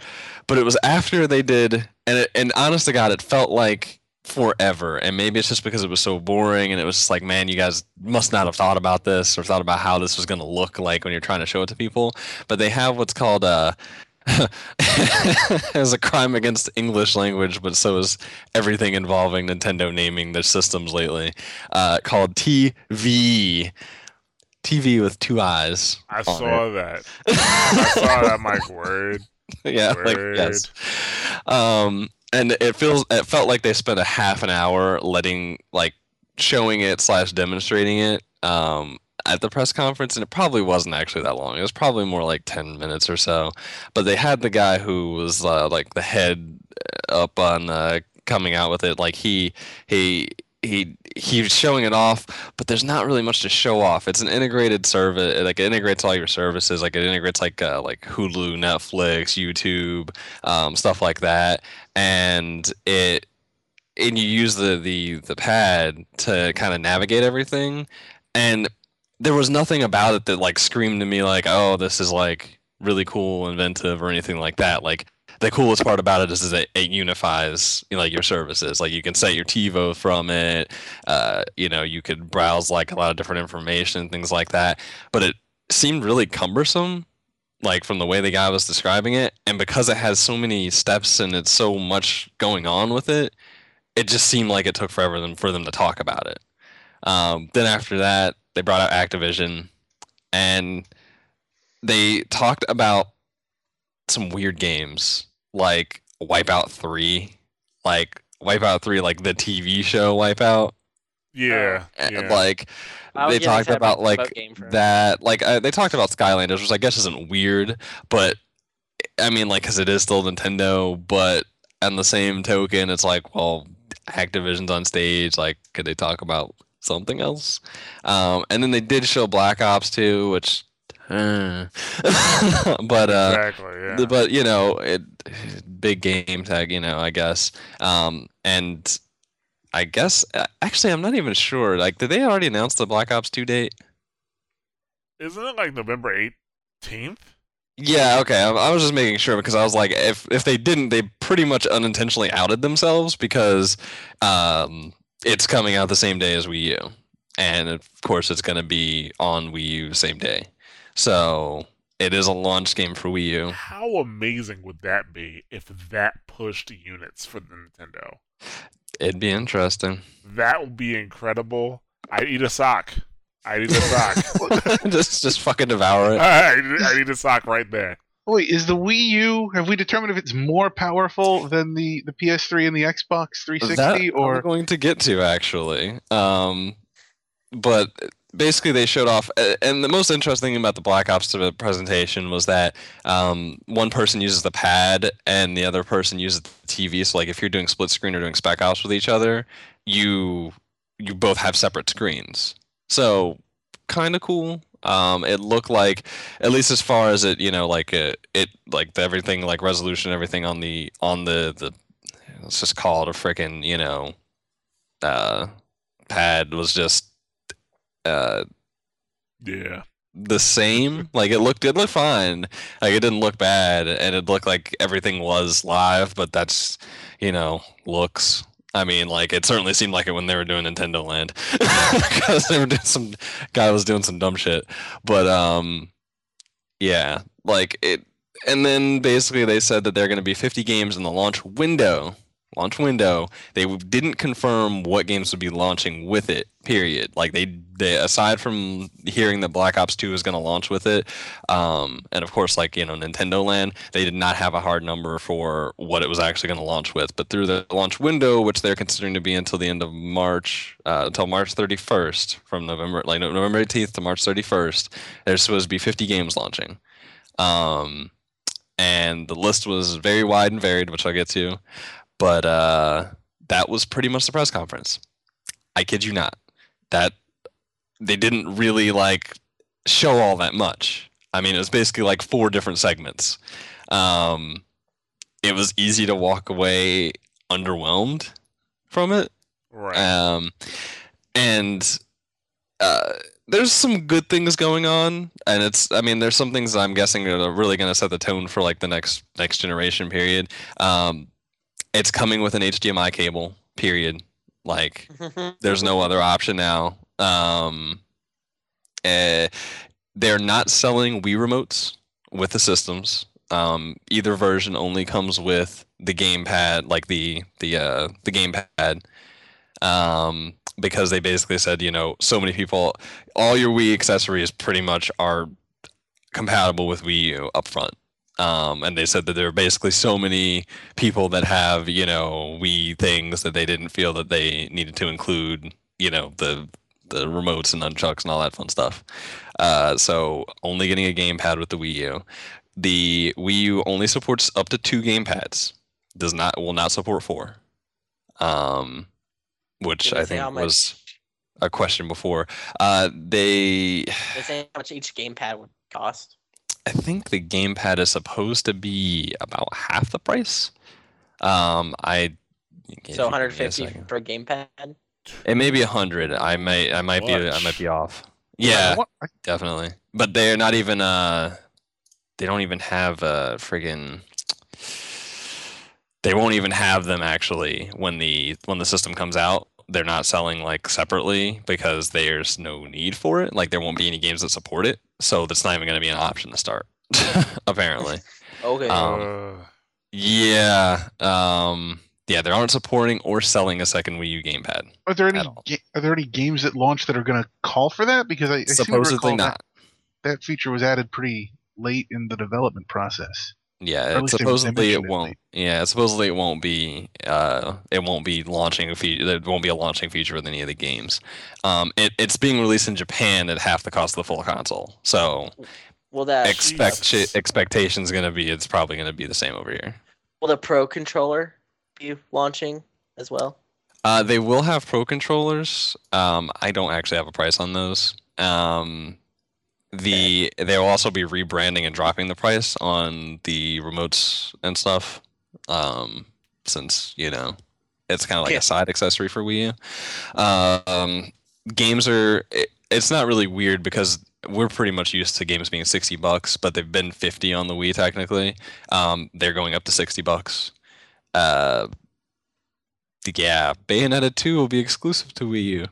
but it was after they did, and it, and honest to God, it felt like forever. And maybe it's just because it was so boring, and it was just like, man, you guys must not have thought about this or thought about how this was going to look like when you're trying to show it to people. But they have what's called a as a crime against English language, but so is everything involving Nintendo naming their systems lately, uh, called T V E. T V with two eyes. I saw it. that. I saw that. I'm like, word. Yeah, word. Like, yes. Um, and it feels, it felt like they spent a half an hour letting, like, showing it slash demonstrating it. Um, at the press conference, and it probably wasn't actually that long. It was probably more like ten minutes or so. But they had the guy who was uh, like the head up on uh, coming out with it. Like he he he he's showing it off, but there's not really much to show off. It's an integrated service. Like it integrates all your services. Like it integrates like uh, like Hulu, Netflix, YouTube, um, stuff like that. And it and you use the the the pad to kind of navigate everything. And there was nothing about it that like screamed to me like, oh, this is like really cool, inventive, or anything like that. Like the coolest part about it is, is that it unifies, you know, like your services. Like you can set your TiVo from it. Uh, you know, you could browse like a lot of different information, things like that. But it seemed really cumbersome, like from the way the guy was describing it. And because it has so many steps and it's so much going on with it, it just seemed like it took forever for them to talk about it. Um, then after that, they brought out Activision, and they talked about some weird games, like Wipeout three, like Wipeout three, like the T V show Wipeout. Yeah. Uh, yeah. Like, they talked about, like, that. Like, uh, they talked about Skylanders, which I guess isn't weird, but, I mean, like, because it is still Nintendo, but on the same token, it's like, well, Activision's on stage, like, could they talk about something else? Um, and then they did show Black Ops two, which uh, but uh exactly, yeah. But you know, it big game tag, you know, I guess. Um, and I guess actually I'm not even sure. Like, did they already announce the Black Ops two date? Isn't it like November eighteenth? Yeah, okay. I, I was just making sure because I was like, if if they didn't, they pretty much unintentionally outed themselves because um it's coming out the same day as Wii U. And of course, it's going to be on Wii U same day. So it is a launch game for Wii U. How amazing would that be if that pushed units for the Nintendo? It'd be interesting. That would be incredible. I'd eat a sock. I'd eat a sock. just, just fucking devour it. I'd, I'd eat a sock right there. Wait, is the Wii U, have we determined if it's more powerful than the, the P S three and the Xbox three sixty? That or? We're going to get to, actually. Um, but basically they showed off, and the most interesting thing about the Black Ops presentation was that um, one person uses the pad and the other person uses the T V. So like if you're doing split screen or doing Spec Ops with each other, you you both have separate screens. So kind of cool. Um, it looked like, at least as far as it, you know, like it, it like the everything, like resolution, everything on the on the, the let's just call it a freaking, you know, uh, pad was just, uh, yeah, the same. Like it looked, it looked fine. Like it didn't look bad, and it looked like everything was live. But that's, you know, looks. I mean, like, it certainly seemed like it when they were doing Nintendo Land. Because they were doing some... guy was doing some dumb shit. But, um... yeah. Like, it... And then, basically, they said that there are going to be fifty games in the launch window. Launch window. They didn't confirm what games would be launching with it, period. Like, they... they aside from hearing that Black Ops two is going to launch with it, um, and, of course, like, you know, Nintendo Land, they did not have a hard number for what it was actually going to launch with. But through the launch window, which they're considering to be until the end of March, uh, until March thirty-first, from November, like, November eighteenth to March thirty-first, there's supposed to be fifty games launching. Um, and the list was very wide and varied, which I'll get to. But uh, that was pretty much the press conference. I kid you not. That they didn't really like show all that much. I mean, it was basically like four different segments. Um, it was easy to walk away underwhelmed from it. Right. Um, and uh, there's some good things going on, and it's, I mean, there's some things that I'm guessing that are really going to set the tone for like the next next generation period. Um, it's coming with an H D M I cable. Period. Like, there's no other option now. Um, eh, they're not selling Wii remotes with the systems. Um, either version only comes with the gamepad, like the the uh, the gamepad. Um, because they basically said, you know, so many people, all your Wii accessories pretty much are compatible with Wii U up front. Um, and they said that there are basically so many people that have, you know, Wii things that they didn't feel that they needed to include, you know, the the remotes and nunchucks and all that fun stuff. Uh, so only getting a gamepad with the Wii U. The Wii U only supports up to two gamepads. Does not will not support four. Um, which I think was a question before. Uh, they... They say how much each gamepad would cost? I think the gamepad is supposed to be about half the price. Um, I So one hundred fifty dollars for a gamepad? It may be one hundred dollars. I might I might Watch. be I might be off. Yeah, what? Definitely. But they're not even uh they don't even have a friggin' They won't even have them actually when the when the system comes out. They're not selling like separately because there's no need for it. Like, there won't be any games that support it, so that's not even going to be an option to start. Apparently. Okay. Um, yeah. Um, yeah. They aren't supporting or selling a second Wii U gamepad. Are there any ga- Are there any games at launch that are going to call for that? Because I, I supposedly not. That, that feature was added pretty late in the development process. Yeah, it supposedly it won't. Yeah, supposedly it won't be. Uh, it won't be launching a feature. There won't be a launching feature with any of the games. Um, it, it's being released in Japan at half the cost of the full console. So, well, that expect expectations going to be it's probably going to be the same over here. Will the Pro controller be launching as well? Uh, they will have Pro controllers. Um, I don't actually have a price on those. Um. The they'll also be rebranding and dropping the price on the remotes and stuff, um, since, you know, it's kind of like yeah. a side accessory for Wii U. Uh, um, games are it, it's not really weird because we're pretty much used to games being sixty bucks, but they've been fifty on the Wii technically. Um, they're going up to sixty bucks. Uh, yeah, Bayonetta two will be exclusive to Wii U.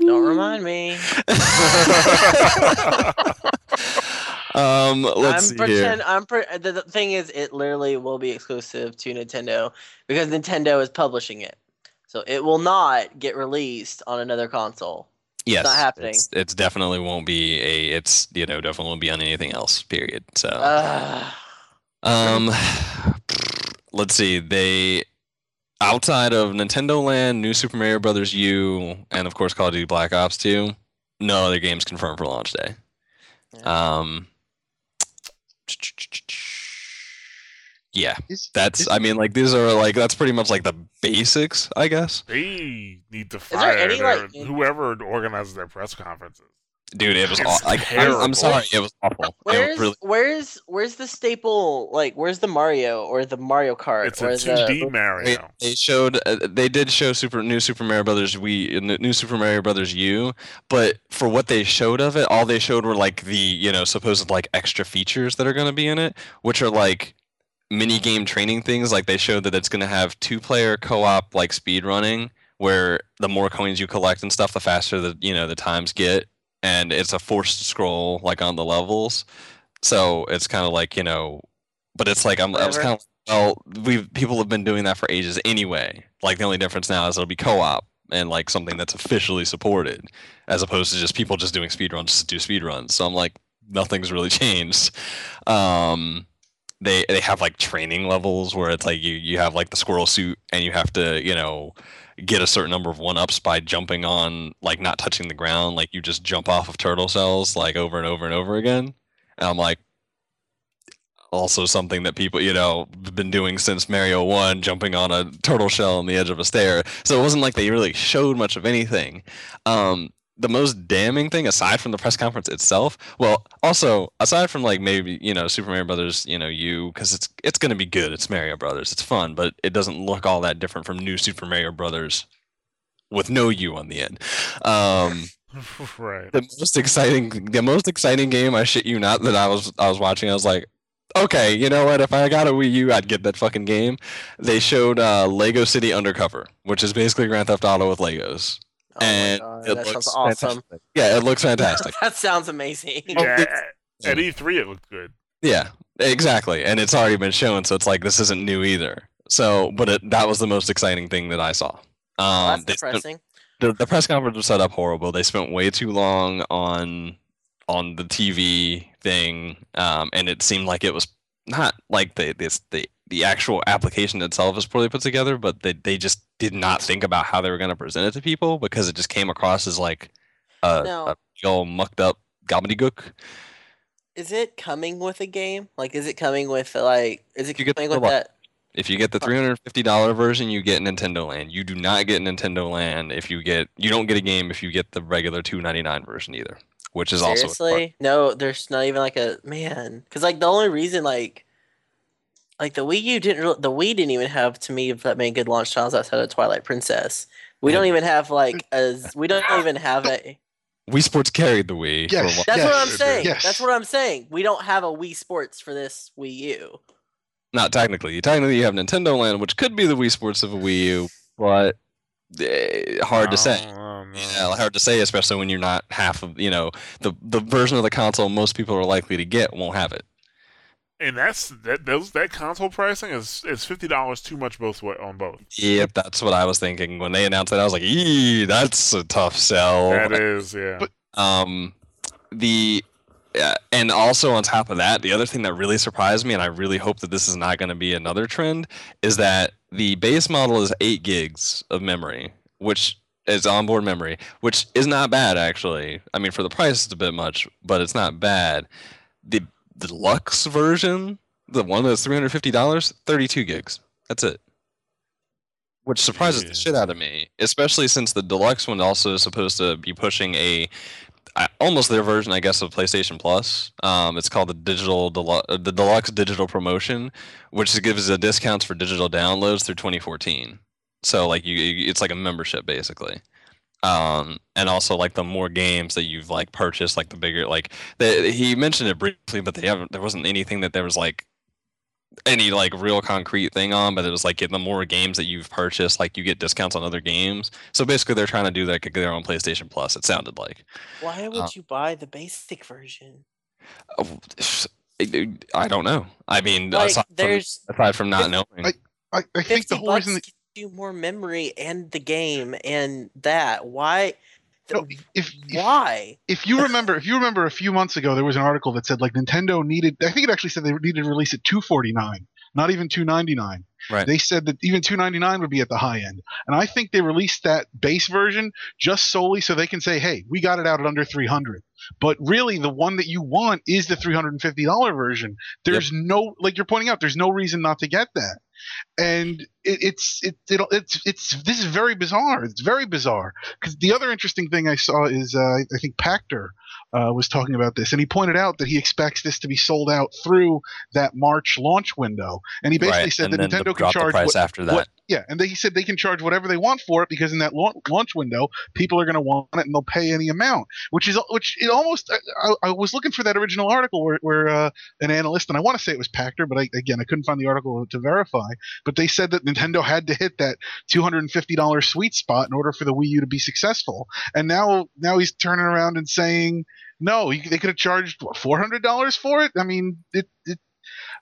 Don't remind me. um, let's I'm see pretend, here. I'm pre- the, the thing is, it literally will be exclusive to Nintendo because Nintendo is publishing it. So it will not get released on another console. Yes. It's not happening. It's, it's definitely won't be a... It's, you know, definitely won't be on anything else, period. So, uh, um, let's see. They... Outside of Nintendo Land, New Super Mario Bros. U, and of course Call of Duty Black Ops two, no other games confirmed for launch day. Yeah, um, yeah is, that's. Is, I mean, like these are like that's pretty much like the basics, I guess. They need to fire any, their, like, whoever organizes their press conferences. Dude, it was awful. Like, I'm, I'm sorry, it was awful. Where's really... where's where's the staple? Like, where's the Mario or the Mario Kart? It's a two D the... Mario. They, they showed, uh, they did show Super New Super Mario Brothers. We New Super Mario Brothers U, but for what they showed of it, all they showed were like the you know supposed like extra features that are going to be in it, which are like mini game training things. Like, they showed that it's going to have two player co op like speed running, where the more coins you collect and stuff, the faster the you know the times get. And it's a forced scroll, like, on the levels. So it's kind of like, you know... But it's like, I'm, I was kind of well, we've people have been doing that for ages anyway. Like, the only difference now is it'll be co-op and, like, something that's officially supported, as opposed to just people just doing speedruns just to do speedruns. So I'm like, nothing's really changed. Um, they they have, like, training levels where it's like you, you have, like, the squirrel suit and you have to, you know... get a certain number of one-ups by jumping on, like, not touching the ground. Like, you just jump off of turtle cells, like, over and over and over again. And I'm like, also something that people, you know, have been doing since Mario one, jumping on a turtle shell on the edge of a stair. So it wasn't like they really showed much of anything. Um, the most damning thing, aside from the press conference itself, well, also, aside from, like, maybe, you know, Super Mario Brothers, you know, you, because it's it's going to be good. It's Mario Brothers. It's fun, but it doesn't look all that different from New Super Mario Brothers with no U on the end. Um, Right. The most exciting, the most exciting game. I shit you not. That I was, I was watching. I was like, okay, you know what? If I got a Wii U, I'd get that fucking game. They showed uh, Lego City Undercover, which is basically Grand Theft Auto with Legos. Oh and my God, it that looks sounds awesome. Fantastic. Yeah, it looks fantastic. That sounds amazing. Yeah, at E three it looked good. Yeah, exactly. And it's already been shown, so it's like this isn't new either. So, but it, that was the most exciting thing that I saw. Um, oh, that's depressing. The, the press conference was set up horrible. They spent way too long on on the T V thing, um, and it seemed like it was not like the this the the actual application itself is poorly put together, but they they just did not think about how they were going to present it to people because it just came across as like a, no. a real mucked up gobbledygook. Is it coming with a game? Like, is it coming with like? Is it you coming with that? If you get the three hundred fifty dollars version, you get Nintendo Land. You do not get Nintendo Land if you get you don't get a game if you get the regular two ninety-nine version either, which is Seriously? also Seriously? No, there's not even like a man cuz like the only reason like like the Wii U didn't the Wii didn't even have to me that many good launch titles outside of Twilight Princess. We yeah. don't even have like as we don't even have a Wii Sports carried the Wii. Yes. That's yes. what I'm saying. Yes. That's what I'm saying. We don't have a Wii Sports for this Wii U. Not technically. Technically, you have Nintendo Land, which could be the Wii Sports of a Wii U, but uh, hard to say. Oh, you know, hard to say, especially when you're not half of, you know, the the version of the console most people are likely to get won't have it. And that's that. Those that console pricing is is fifty dollars too much both way on both. Yep, that's what I was thinking when they announced it. I was like, "Ee, that's a tough sell." That is, yeah. But, um, the. Yeah, and also on top of that, the other thing that really surprised me, and I really hope that this is not going to be another trend, is that the base model is eight gigs of memory, which is onboard memory, which is not bad, actually. I mean, for the price, it's a bit much, but it's not bad. The deluxe version, the one that's three hundred fifty dollars, thirty-two gigs. That's it. Which surprises yeah. the shit out of me, especially since the deluxe one also is supposed to be pushing a... I, almost their version, I guess, of PlayStation Plus. Um, it's called the digital Delu- the Deluxe Digital Promotion, which gives the discounts for digital downloads through twenty fourteen. So, like, you, you it's like a membership basically, um, and also like the more games that you've like purchased, like the bigger like they, he mentioned it briefly, but they haven't. There wasn't anything that there was like any like real concrete thing on, but it was like the more games that you've purchased, like you get discounts on other games. So basically they're trying to do like their own PlayStation Plus, it sounded like. Why would uh, you buy the basic version? I don't know. I mean, like, aside, there's, from, aside from not knowing. I, I, I think the whole reason that... you more memory and the game and that. Why... No, if, Why? If, if you remember, if you remember, a few months ago there was an article that said like Nintendo needed. I think it actually said they needed to release at two forty-nine, not even two ninety-nine. Right. They said that even two ninety-nine would be at the high end, and I think they released that base version just solely so they can say, "Hey, we got it out at under three hundred." But really, the one that you want is the three hundred fifty dollars version. There's yep. no, like you're pointing out, there's no reason not to get that. And it, it's it it'll, it's it's this is very bizarre. It's very bizarre because the other interesting thing I saw is uh, I think Pactor uh, was talking about this, and he pointed out that he expects this to be sold out through that March launch window. And he basically right. said and that Nintendo can charge the price what, after that. What, yeah, and they, he said they can charge whatever they want for it because in that launch window, people are going to want it and they'll pay any amount. Which is which it almost I, I was looking for that original article where, where uh, an analyst, and I want to say it was Pactor, but I, again I couldn't find the article to verify. But they said that Nintendo had to hit that two hundred fifty dollars sweet spot in order for the Wii U to be successful. And now, now he's turning around and saying, no, they could have charged what, four hundred dollars for it. I mean, it it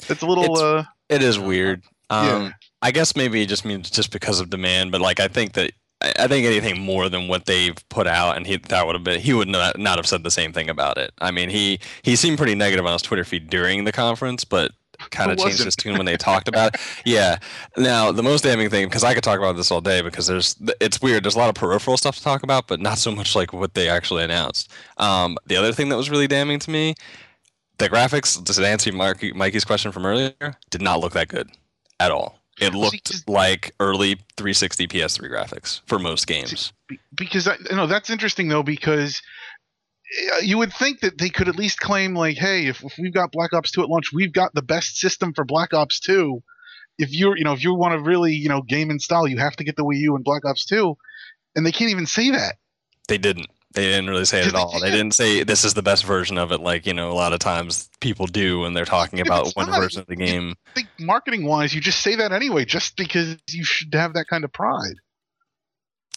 it's a little. It's, uh, it is weird. Um, yeah. I guess maybe it just means just because of demand, but like I think that I think anything more than what they've put out, and he that would have been he would not, not have said the same thing about it. I mean, he he seemed pretty negative on his Twitter feed during the conference, but kind of changed his tune when they talked about it. Yeah. Now, the most damning thing, because I could talk about this all day, because there's it's weird. There's a lot of peripheral stuff to talk about, but not so much like what they actually announced. Um, the other thing that was really damning to me, the graphics, to answer Mikey's question from earlier, did not look that good at all. It looked like early three sixty P S three graphics for most games. Because, I, you know, that's interesting, though, because... you would think that they could at least claim, like, hey, if, if we've got Black Ops two at launch, we've got the best system for Black Ops two. If you're, you know, if you want to really, you know, game in style, you have to get the Wii U and Black Ops two. And they can't even say that. They didn't. They didn't really say it at all. They didn't say this is the best version of it, like, you know, a lot of times people do when they're talking about one not, version of the game. I think marketing-wise, you just say that anyway, just because you should have that kind of pride.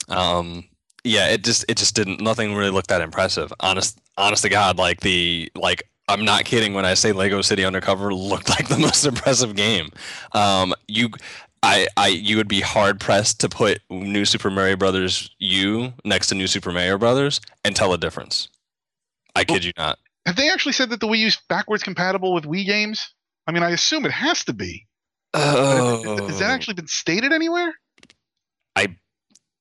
Um, yeah, it just it just didn't. Nothing really looked that impressive. Honest, honest to God, like the like. I'm not kidding when I say Lego City Undercover looked like the most impressive game. Um, you, I, I, you would be hard pressed to put New Super Mario Bros. U next to New Super Mario Bros. And tell a difference. I well, kid you not. Have they actually said that the Wii U's backwards compatible with Wii games? I mean, I assume it has to be. Oh. Has that actually been stated anywhere? I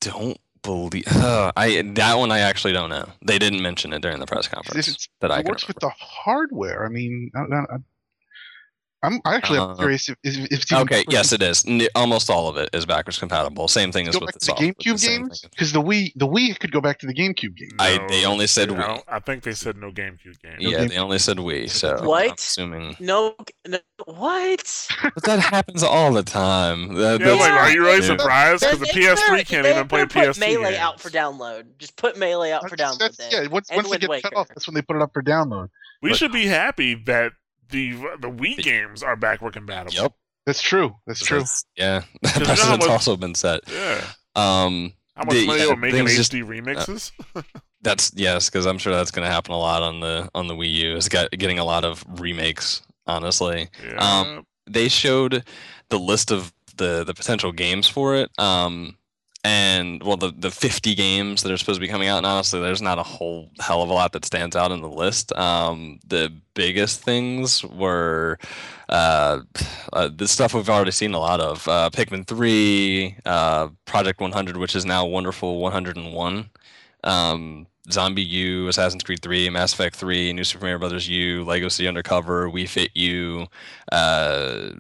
don't. Believe uh, I that one I actually don't know. They didn't mention it during the press conference. It's, that I it works remember. With the hardware. I mean, I, I, I'm I actually uh, I'm curious if, if, if it's okay. Yes, it is. N- almost all of it is backwards compatible. Same thing as with the, soft, GameCube with the GameCube games, because the Wii the Wii could go back to the GameCube games. No, I they only said Wii. I think they said no GameCube games. No yeah, GameCube. They only said Wii. So what? I'm assuming no, no what? But that happens all the time. That, yeah, like, are you really dude. surprised? Because the P S three can't even play P S three games. Put Melee out for download. Just put Melee out for download. That's, that's, yeah, once, once they get cut off, that's when they put it up for download. We but, should be happy that. The the Wii games are backward compatible. Yep, that's true. That's true. That's, yeah, that precedent's also been set. Yeah. Um, How much the, money will make in H D just, remixes? Uh, that's yes, because I'm sure that's going to happen a lot on the on the Wii U. It's got getting a lot of remakes. Honestly, yeah. um, they showed the list of the, the potential games for it. Um, and well, the the fifty games that are supposed to be coming out. And honestly, there's not a whole hell of a lot that stands out in the list. Um, the biggest things were uh, uh, the stuff we've already seen a lot of. Uh, Pikmin three, uh, Project one hundred, which is now Wonderful one oh one, um, Zombie U, Assassin's Creed three, Mass Effect three, New Super Mario Bros. U, Lego City Undercover, Wii Fit U, uh,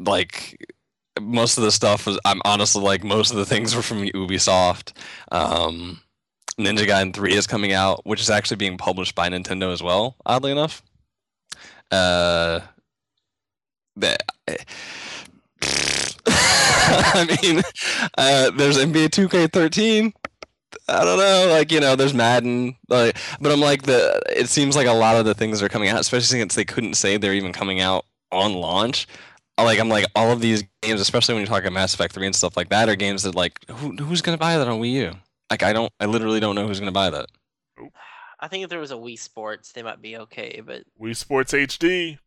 like... Most of the stuff was, I'm honestly like, most of the things were from Ubisoft. Um, Ninja Gaiden three is coming out, which is actually being published by Nintendo as well, oddly enough. Uh, the, I mean, uh, there's N B A two K thirteen. I don't know, like, you know, there's Madden, like, but I'm like, the. It seems like a lot of the things are coming out, especially since they couldn't say they're even coming out on launch. Like I'm like all of these games, especially when you talk about Mass Effect three and stuff like that, are games that like who who's gonna buy that on Wii U? Like I don't, I literally don't know who's gonna buy that. I think if there was a Wii Sports, they might be okay, but Wii Sports H D.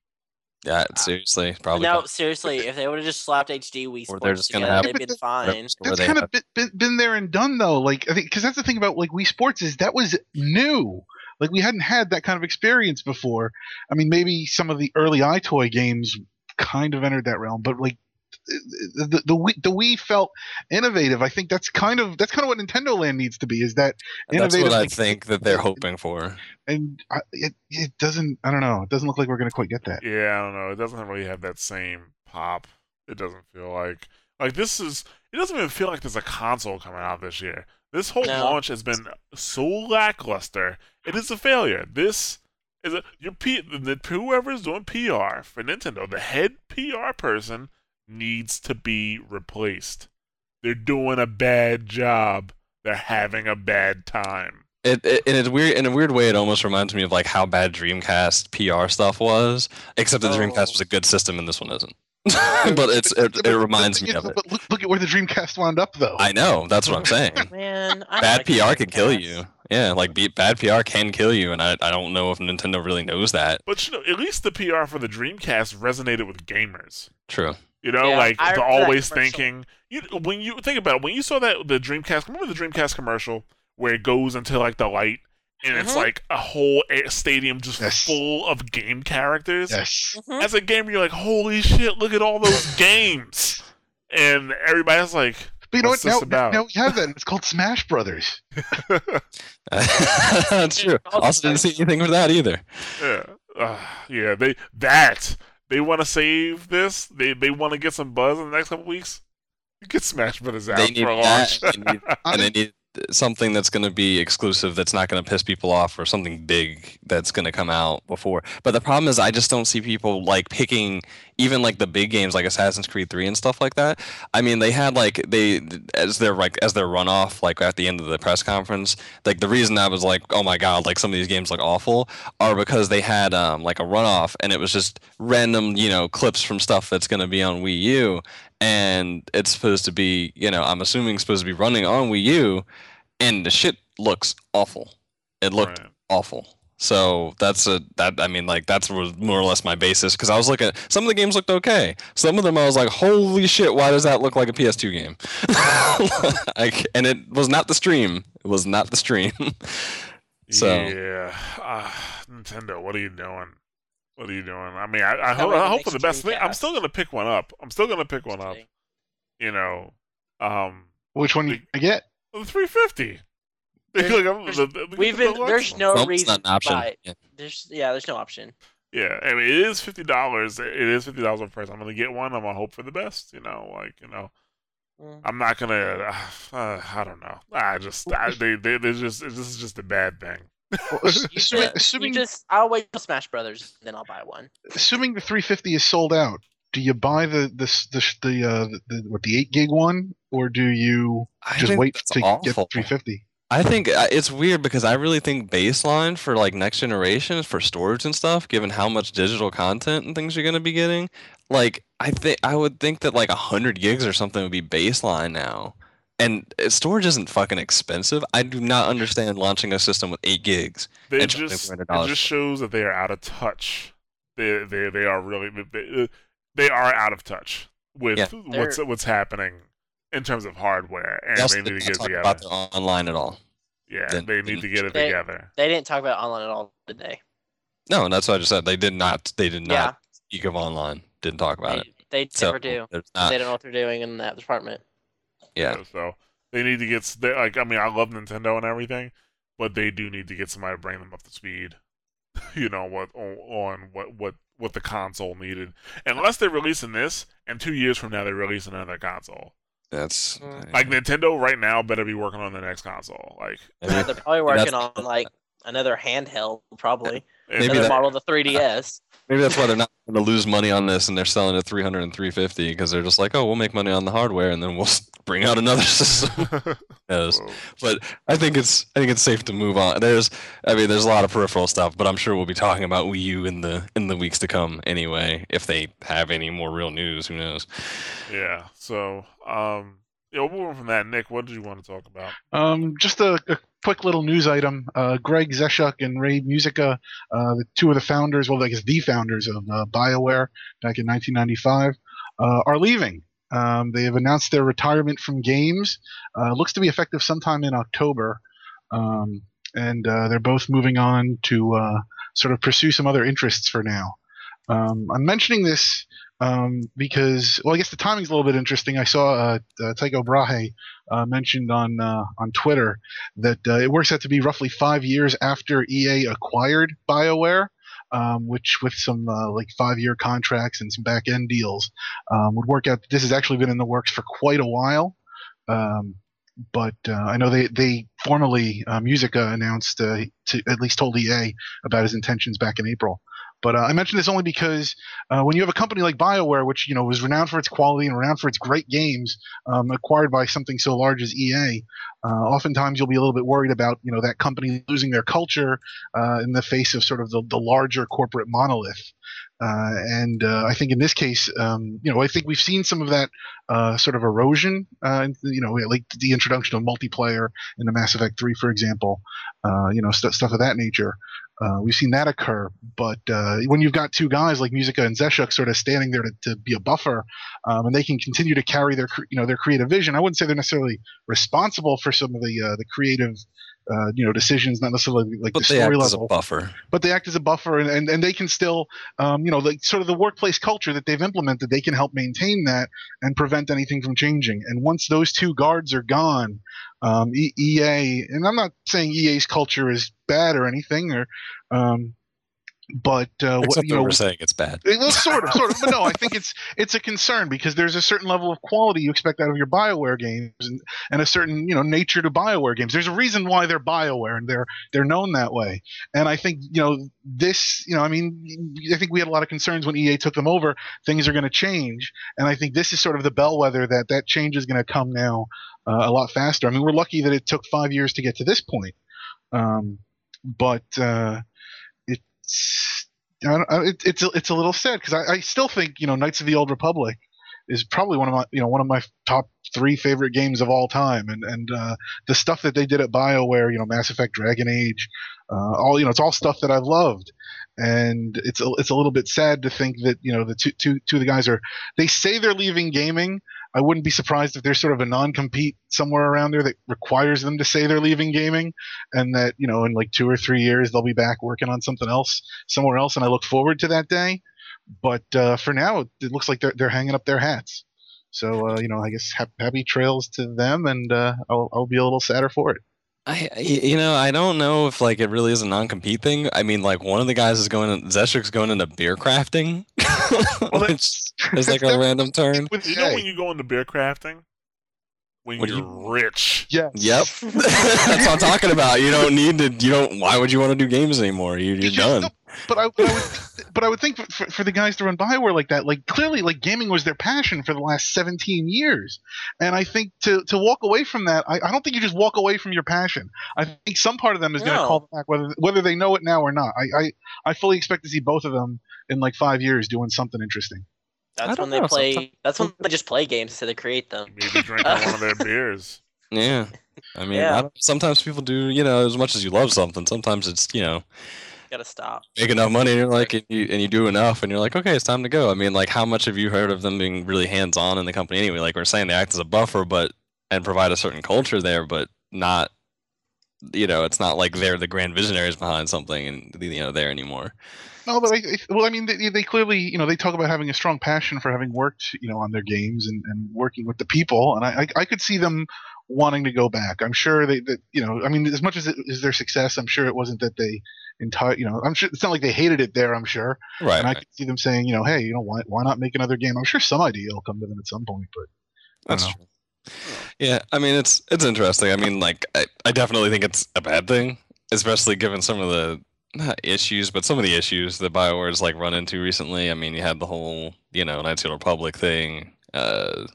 Yeah, seriously, probably. No, not. seriously, if they would have just slapped H D Wii Sports, or they're just together, gonna have, they'd been fine. That's kind of been, been there and done though. Like I think because that's the thing about like Wii Sports is that was new. Like we hadn't had that kind of experience before. I mean, maybe some of the early iToy games. Kind of entered that realm, but like the, the the Wii the Wii felt innovative. I think that's kind of that's kind of what Nintendo Land needs to be. Is that innovative? That's what I think that they're hoping for. And I, it it doesn't. I don't know. It doesn't look like we're gonna quite get that. Yeah, I don't know. It doesn't really have that same pop. It doesn't feel like like this is. It doesn't even feel like there's a console coming out this year. This whole no. launch has been so lackluster. It is a failure. This. Is a, your P, the, whoever is doing P R for Nintendo, the head P R person needs to be replaced. They're doing a bad job. They're having a bad time. It, it and it's weird in a weird way. It almost reminds me of like how bad Dreamcast P R stuff was, except that oh. Dreamcast was a good system and this one isn't. But it's it, it reminds me of it. But look, look at where the Dreamcast wound up, though. I know. That's what I'm saying. Man, I bad like P R Dreamcast. Can kill you. Yeah, like be, bad P R can kill you, and I, I don't know if Nintendo really knows that. But you know, at least the P R for the Dreamcast resonated with gamers. True. You know, yeah, like I the always thinking. You when you think about it, when you saw that the Dreamcast, remember the Dreamcast commercial where it goes into like the light, and mm-hmm. it's like a whole stadium just yes. full of game characters. Yes. Mm-hmm. As a gamer, you're like, holy shit! Look at all those games, and everybody's like. But you know What's what? Now, now we have that. It's called Smash Brothers. That's true. Also didn't see anything with that either. Yeah, uh, yeah. They that they want to save this. They they want to get some buzz in the next couple weeks. Get Smash Brothers out they need for a launch. That, and, they need, and they need something that's going to be exclusive that's not going to piss people off, or something big that's going to come out before. But the problem is I just don't see people like picking even like the big games like Assassin's Creed three and stuff like that. I mean, they had like they as their like as their runoff like at the end of the press conference, like the reason I was like, oh my god, like some of these games look awful, are because they had um like a runoff, and it was just random, you know, clips from stuff that's going to be on Wii U. And it's supposed to be, you know, I'm assuming it's supposed to be running on Wii U, and the shit looks awful. It looked right. awful. So that's a that I mean, like that's more or less my basis, because I was looking at some of the games looked okay. Some of them I was like, holy shit, why does that look like a P S two game? Like, and it was not the stream. It was not the stream. So yeah, uh, Nintendo, what are you doing? What are you doing? I mean, I, I, ho- really I hope for the best thing. I'm still going to pick one up. I'm still going to pick one up. You know. Um, Which one do you get? The three fifty. There's, there's, the, we've been, the there's no Trump's reason to buy it. Yeah. There's, yeah, there's no option. Yeah, I mean, it is fifty dollars. It is fifty dollars on price. I'm going to get one. I'm going to hope for the best. You know, like, you know. Mm. I'm not going to. Uh, uh, I don't know. I just. I, they, they, they just. This is just a bad thing. Well, assuming, yeah, assuming just, I'll wait till Smash Brothers, then I'll buy one. Assuming the three fifty is sold out, do you buy the the the the, uh, the what the eight gig one, or do you just wait to awful. Get the three fifty? I think it's weird because I really think baseline for like next generation for storage and stuff, given how much digital content and things you're going to be getting, like I think I would think that like one hundred gigs or something would be baseline now. And storage isn't fucking expensive. I do not understand launching a system with eight gigs. It just, it just shows that they are out of touch. They they they are really they, they are out of touch with yeah, what's what's happening in terms of hardware, and they need to get it together. About the online at all? Yeah, then, they need to get it they, together. They didn't talk about online at all, did they? No, and that's what I just said. They did not. They did not yeah. speak of online. Didn't talk about they, it. They so, never do. They don't know what they're doing in that department. Yeah. So they need to get they, like I mean I love Nintendo and everything, but they do need to get somebody to bring them up to speed. You know what on, on what, what what the console needed. Unless they're releasing this, and two years from now they release another console. That's like yeah. Nintendo right now better be working on the next console. Like yeah, they're probably working on like another handheld, probably maybe another that, model of the three D S. Maybe that's why they're not going to lose money on this, and they're selling it three hundred dollars and three hundred fifty dollars, because they're just like, oh, we'll make money on the hardware, and then we'll bring out another system. But I think it's I think it's safe to move on. There's I mean, there's a lot of peripheral stuff, but I'm sure we'll be talking about Wii U in the in the weeks to come anyway, if they have any more real news. Who knows? Yeah. So, um, yeah, we'll move on from that. Nick, what did you want to talk about? Um, just a. a- Quick little news item. Uh, Greg Zeshuk and Ray Muzyka, uh, the two of the founders, well, I guess the founders of uh, BioWare back in nineteen ninety-five, uh, are leaving. Um, they have announced their retirement from games. Uh, looks to be effective sometime in October. Um, and uh, they're both moving on to uh, sort of pursue some other interests for now. Um, I'm mentioning this um, because, well, I guess the timing's a little bit interesting. I saw uh, uh, Tycho Brahe Uh, mentioned on uh, on Twitter that uh, it works out to be roughly five years after E A acquired BioWare, um, which with some uh, like five-year contracts and some back-end deals um, would work out. This has actually been in the works for quite a while, um, but uh, I know they they formally uh, Muzyka announced uh, to at least told E A about his intentions back in April. But uh, I mention this only because uh, when you have a company like BioWare, which you know was renowned for its quality and renowned for its great games, um, acquired by something so large as E A, uh, oftentimes you'll be a little bit worried about you know that company losing their culture uh, in the face of sort of the, the larger corporate monolith. Uh, and uh, I think in this case, um, you know, I think we've seen some of that uh, sort of erosion, uh, you know, like the introduction of multiplayer in the Mass Effect three, for example, uh, you know, st- stuff of that nature. Uh, we've seen that occur, but uh, when you've got two guys like Muzyka and Zeshuk sort of standing there to, to be a buffer, um, and they can continue to carry their, you know, their creative vision, I wouldn't say they're necessarily responsible for some of the uh, the creative, uh, you know, decisions, not necessarily like but the story level. But they act as a buffer. But they act as a buffer, and, and, and they can still, um, you know, like sort of the workplace culture that they've implemented, they can help maintain that and prevent anything from changing. And once those two guards are gone, Um, E A, and I'm not saying E A's culture is bad or anything, or um, But uh, what, you know, we're saying it's bad. Well, sort of, sort of. But no, I think it's it's a concern because there's a certain level of quality you expect out of your BioWare games, and, and a certain you know nature to BioWare games. There's a reason why they're BioWare and they're they're known that way. And I think you know this. You know, I mean, I think we had a lot of concerns when E A took them over. Things are going to change, and I think this is sort of the bellwether that that change is going to come now uh, a lot faster. I mean, we're lucky that it took five years to get to this point, um, but. Uh, It's, I don't, it, it's it's a little sad because I, I still think you know Knights of the Old Republic is probably one of my you know one of my top three favorite games of all time, and and uh, the stuff that they did at BioWare, you know Mass Effect, Dragon Age, uh, all you know it's all stuff that I've loved, and it's a, it's a little bit sad to think that you know the two two two of the guys are they say they're leaving gaming. I wouldn't be surprised if there's sort of a non-compete somewhere around there that requires them to say they're leaving gaming, and that, you know, in like two or three years, they'll be back working on something else somewhere else. And I look forward to that day. But uh, for now, it looks like they're, they're hanging up their hats. So, uh, you know, I guess ha- happy trails to them, and uh, I'll, I'll be a little sadder for it. I, you know, I don't know if like it really is a non-compete thing. I mean, like one of the guys is going, Zeshrek's going into beer crafting. Well, that's, it's like a random turn. You know when you go into beer crafting? When, when you're you, rich. Yes. Yep. That's what I'm talking about. You don't need to, you don't, why would you want to do games anymore? You, you're done. No, but, I, but, I would, but I would think for, for the guys to run BioWare like that, like clearly like gaming was their passion for the last seventeen years. And I think to, to walk away from that, I, I don't think you just walk away from your passion. I think some part of them is no. going to call back whether whether they know it now or not. I, I, I fully expect to see both of them in like five years doing something interesting. That's when they know, play. Sometimes. That's when they just play games instead of create them. Maybe drinking one of their beers. Yeah, I mean, yeah. I, sometimes people do. You know, as much as you love something, sometimes it's you know, you gotta stop. Make enough money, and you're like, and you, and you do enough, and you're like, okay, it's time to go. I mean, like, how much have you heard of them being really hands-on in the company anyway? Like we're saying, they act as a buffer, but and provide a certain culture there, but not. You know, it's not like they're the grand visionaries behind something, and you know, there anymore. No, but I, I well, I mean, they, they clearly, you know, they talk about having a strong passion for having worked, you know, on their games and, and working with the people, and I, I, I could see them wanting to go back. I'm sure they, that, you know, I mean, as much as it is their success, I'm sure it wasn't that they entire, you know, I'm sure it's not like they hated it there. I'm sure, right? And I right. could see them saying, you know, hey, you know, why, why not make another game? I'm sure some idea will come to them at some point, but I that's don't know. True. Yeah, I mean, it's it's interesting. I mean, like, I, I definitely think it's a bad thing, especially given some of the, not issues, but some of the issues that BioWare's, like, run into recently. I mean, you had the whole, you know, Knights of the Republic thing. Uh,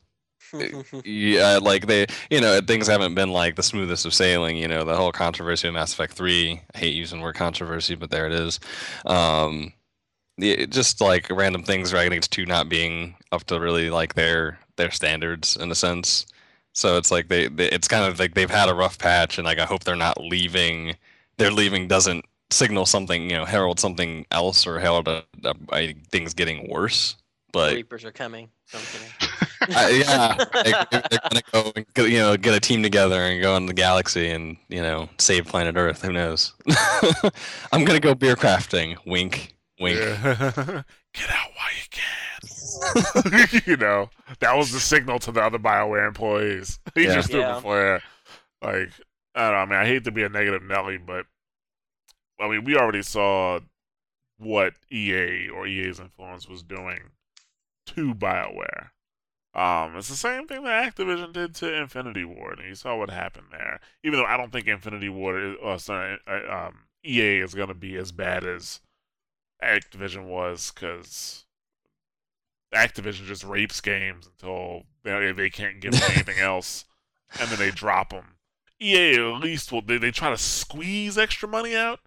yeah, like, they, you know, things haven't been, like, the smoothest of sailing. You know, the whole controversy of Mass Effect three. I hate using the word controversy, but there it is. Um, it, just, like, random things, Dragon Age two not being up to really, like, their their standards, in a sense. So it's like they, they, it's kind of like they've had a rough patch, and like I hope they're not leaving. Their leaving doesn't signal something, you know, herald something else, or herald a, a, a, things getting worse. But Reapers are coming. So I'm kidding. I, yeah, they, they're gonna go, and go, you know, get a team together and go into the galaxy and you know save planet Earth. Who knows? I'm gonna go beer crafting. Wink, wink. Yeah. Get out while you can. You know, that was the signal to the other BioWare employees. He yeah. just threw yeah. the flare. Like, I don't know, I mean, I hate to be a negative Nelly, but, I mean, we already saw what E A or E A's influence was doing to BioWare. Um, it's the same thing that Activision did to Infinity Ward, and you saw what happened there. Even though I don't think Infinity Ward, is, oh, sorry, um, E A is going to be as bad as Activision was, because... Activision just rapes games until you know, they can't give them anything else, and then they drop them. E A at least will they, they try to squeeze extra money out,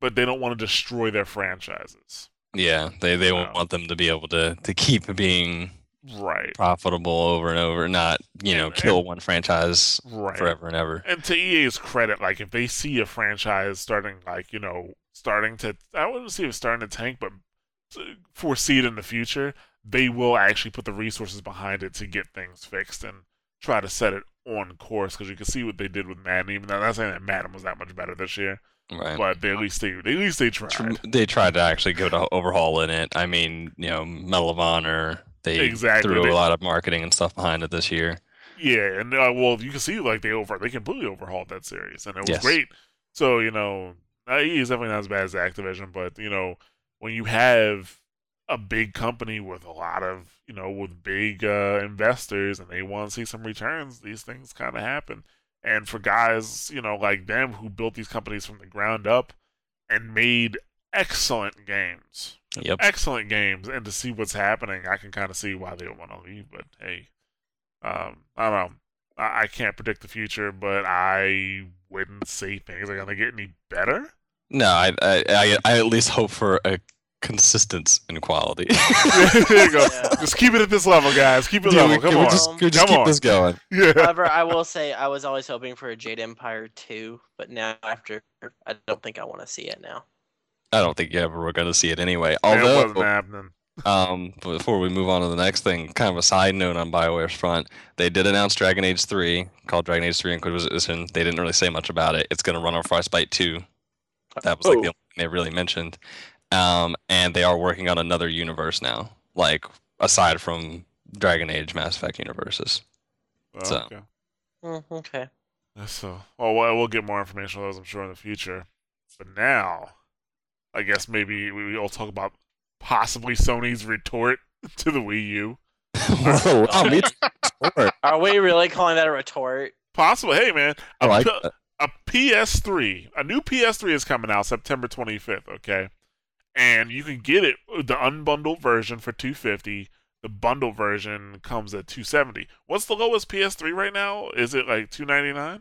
but they don't want to destroy their franchises. Yeah, they they won't want them to be able to, to keep being right profitable over and over, not you know and, kill and, one franchise right. forever and ever. And to E A's credit, like if they see a franchise starting like you know starting to I wouldn't see it starting to tank, but foresee it in the future. They will actually put the resources behind it to get things fixed and try to set it on course, because you can see what they did with Madden. Even though I'm not saying that Madden was that much better this year, right. but they at least they, they at least they tried. They tried to actually go to overhaul in it. I mean, you know, Medal of Honor. They exactly. threw they, a lot of marketing and stuff behind it this year. Yeah, and uh, well, you can see like they over they completely overhauled that series, and it was yes. great. So you know, E A is definitely not as bad as Activision, but, you know, when you have a big company with a lot of, you know, with big uh, investors and they want to see some returns, these things kind of happen. And for guys, you know, like them who built these companies from the ground up and made excellent games. Yep. Excellent games. And to see what's happening, I can kind of see why they don't want to leave. But, hey, um, I don't know. I can't predict the future, but I wouldn't say things are going to get any better. No, I, I I I at least hope for a consistency in quality. There you go. Yeah. Just keep it at this level, guys. Keep it yeah, level. We, Come on. Just, Come just keep on. this going. Yeah. However, I will say I was always hoping for a Jade Empire two, but now after, I don't think I want to see it now. I don't think you ever were going to see it anyway. Although, it wasn't happening. Um, before we move on to the next thing, kind of a side note on BioWare's front, they did announce Dragon Age three, called Dragon Age three Inquisition. They didn't really say much about it. It's going to run on Frostbite two. That was like oh. the only thing they really mentioned. Um, and they are working on another universe now, like aside from Dragon Age Mass Effect universes. Oh, so. Okay. Mm, okay. So, well, we'll get more information on those, I'm sure, in the future. But now, I guess maybe we all talk about possibly Sony's retort to the Wii U. Whoa, I mean, retort. Are we really calling that a retort? Possible. Hey, man. A, like p- a P S three. A new P S three is coming out September twenty-fifth, okay? And you can get it, the unbundled version for two hundred fifty dollars. The bundle version comes at two hundred seventy dollars. What's the lowest P S three right now? Is it like two hundred ninety-nine dollars?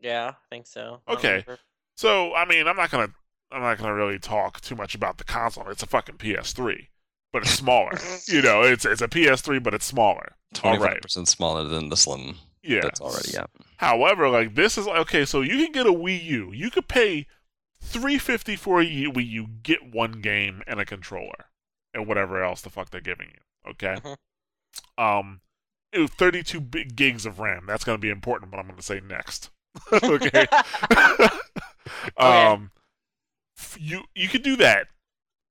Yeah, I think so. Okay. I so, I mean, I'm not going to I'm not gonna really talk too much about the console. It's a fucking P S three, but it's smaller. You know, it's it's a P S three, but it's smaller. twenty-five percent smaller than the Slim. Yeah, that's already out. However, like this is okay. So you can get a Wii U. You could pay three hundred fifty dollars for a Wii U, get one game and a controller, and whatever else the fuck they're giving you. Okay. Mm-hmm. Um, it was thirty-two big gigs of RAM. That's gonna be important. But I'm gonna say next. Okay. um. You you could do that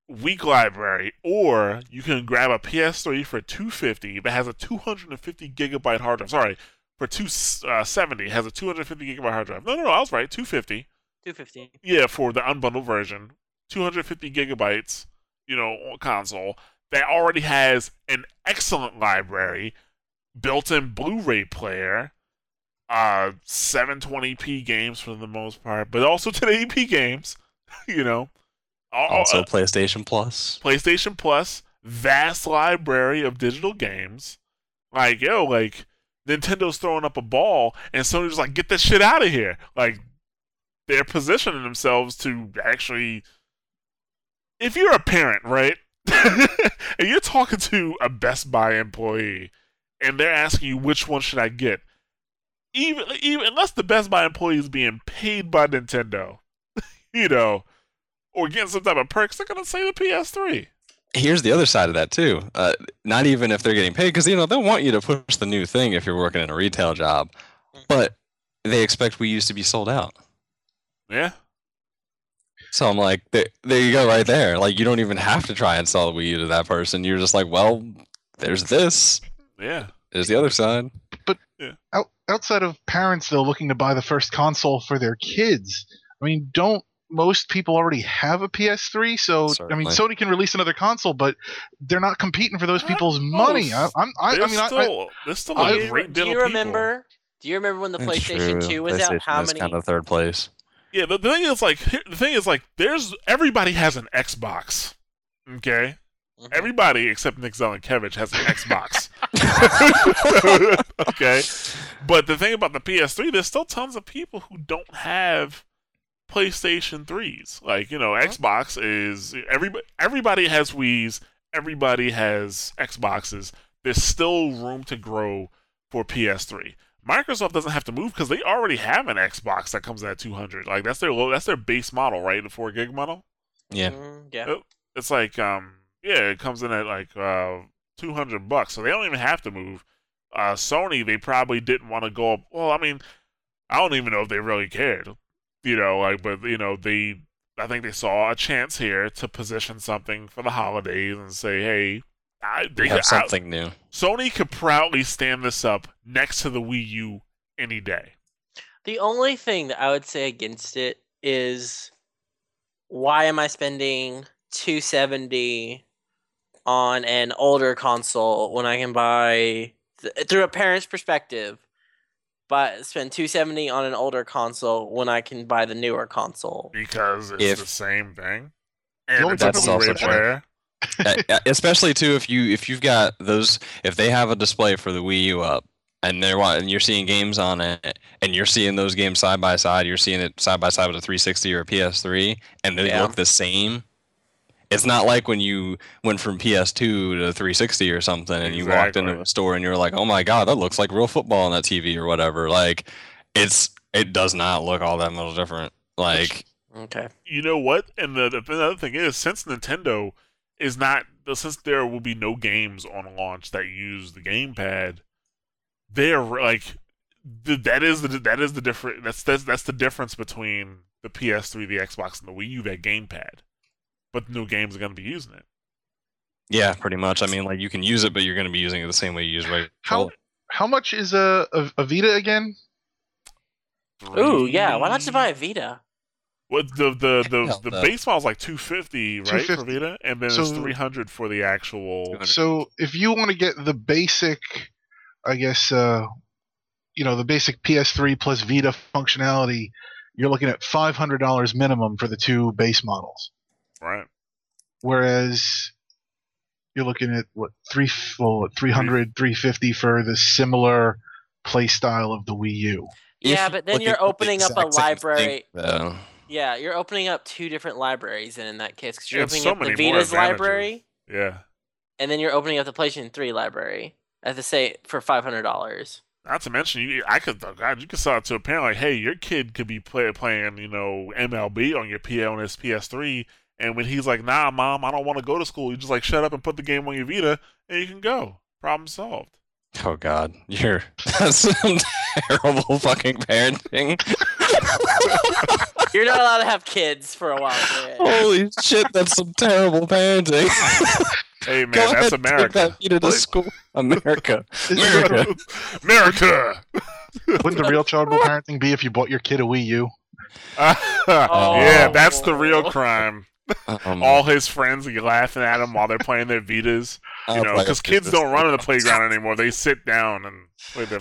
weak library, or you can grab a P S three for two hundred fifty dollars that has a two hundred fifty gigabyte hard drive. Sorry, for two hundred seventy dollars has a two hundred fifty gigabyte hard drive. No, no, no, I was right. two hundred fifty dollars. two hundred fifty dollars. Yeah, for the unbundled version, two hundred fifty gigabytes. You know, console that already has an excellent library, built-in Blu-ray player, uh, seven twenty p games for the most part, but also ten eighty p games. You know, also uh, PlayStation Plus, PlayStation Plus, vast library of digital games. Like yo, like Nintendo's throwing up a ball, and Sony's like, "Get that shit out of here!" Like they're positioning themselves to actually. If you're a parent, right, and you're talking to a Best Buy employee, and they're asking you which one should I get, even even unless the Best Buy employee is being paid by Nintendo. You know, or getting some type of perks, they're going to say the P S three. Here's the other side of that, too. Uh, not even if they're getting paid, because, you know, they'll want you to push the new thing if you're working in a retail job. But they expect Wii U's to be sold out. Yeah. So I'm like, there, there you go right there. Like, you don't even have to try and sell the Wii U to that person. You're just like, well, there's this. Yeah. There's the other side. But yeah. out, outside of parents, though, looking to buy the first console for their kids, I mean, don't most people already have a P S three, so Certainly. I mean, Sony can release another console, but they're not competing for those people's money. I, I'm, I, I mean, still, I, there's still I, a great deal of people. Do you remember? Do you remember when the That's PlayStation true. two was PlayStation out? How many? Kind of third place. Yeah, but the thing is, like, the thing is, like, there's everybody has an Xbox. Okay, mm-hmm. Everybody except Nick Zelenkevich has an Xbox. Okay, but the thing about the P S three, there's still tons of people who don't have PlayStation threes. Like, you know, Xbox is... Everybody, everybody has Wiis. Everybody has Xboxes. There's still room to grow for P S three. Microsoft doesn't have to move because they already have an Xbox that comes in at two hundred. Like, that's their low, that's their base model, right? The four gig model? Yeah. Mm, yeah. It's like, um, yeah, it comes in at like uh, two hundred bucks. So they don't even have to move. Uh, Sony, they probably didn't want to go up... Well, I mean, I don't even know if they really cared. You know, like, but, you know, they, I think they saw a chance here to position something for the holidays and say, hey, I, they we have something I, new. Sony could proudly stand this up next to the Wii U any day. The only thing that I would say against it is why am I spending two hundred seventy dollars on an older console when I can buy, th- through a parent's perspective, but spend two hundred seventy dollars on an older console when I can buy the newer console? Because it's if, the same thing. And that's also true. Especially too, if you if you've got those, if they have a display for the Wii U up, and they're and you're seeing games on it, and you're seeing those games side by side, you're seeing it side by side with a three sixty or a P S three, and they yeah. look the same. It's not like when you went from P S two to three sixty or something, and exactly. you walked into a store and you're like, "Oh my God, that looks like real football on that T V or whatever." Like, it's it does not look all that much different. Like, okay, you know what? And the, the other thing is, since Nintendo is not since there will be no games on launch that use the gamepad, they're like that is the that is the different that's that's that's the difference between the P S three, the Xbox, and the Wii U. That gamepad. But no games are going to be using it. Yeah, pretty much. I mean, like, you can use it, but you're going to be using it the same way you use regular. How how much is a, a, a Vita again? Ooh, yeah. Why not you buy a Vita? What the the the, the, the base model is like two hundred fifty dollars, right, two hundred fifty dollars for Vita, and then so, it's three hundred dollars for the actual. So if you want to get the basic, I guess, uh, you know, the basic P S three plus Vita functionality, you're looking at five hundred dollars minimum for the two base models. Right. Whereas you're looking at what three, well, three hundred, three fifty for the similar play style of the Wii U. Yeah, but then you're opening up a library. Thing, yeah, you're opening up two different libraries, and in that case, because you're opening up the Vita's library. Yeah. And then you're opening up the PlayStation three library at the say for five hundred dollars. Not to mention, you, I could, God, you could sell it to a parent like, "Hey, your kid could be play, playing, you know, M L B on your P A on his P S three." And when he's like, "Nah, Mom, I don't want to go to school," you just like shut up and put the game on your Vita, and you can go. Problem solved. Oh God, you're that's some terrible fucking parenting. You're not allowed to have kids for a while. Man. Holy shit, that's some terrible parenting. Hey man, go that's ahead, America. Take that Vita to school, America, America, America. Wouldn't the real charitable parenting be if you bought your kid a Wii U? Uh, oh. Yeah, that's the real crime. Um, all his friends are laughing at him while they're playing their Vitas, you know, because kids don't run on the playground anymore. They sit down and play their.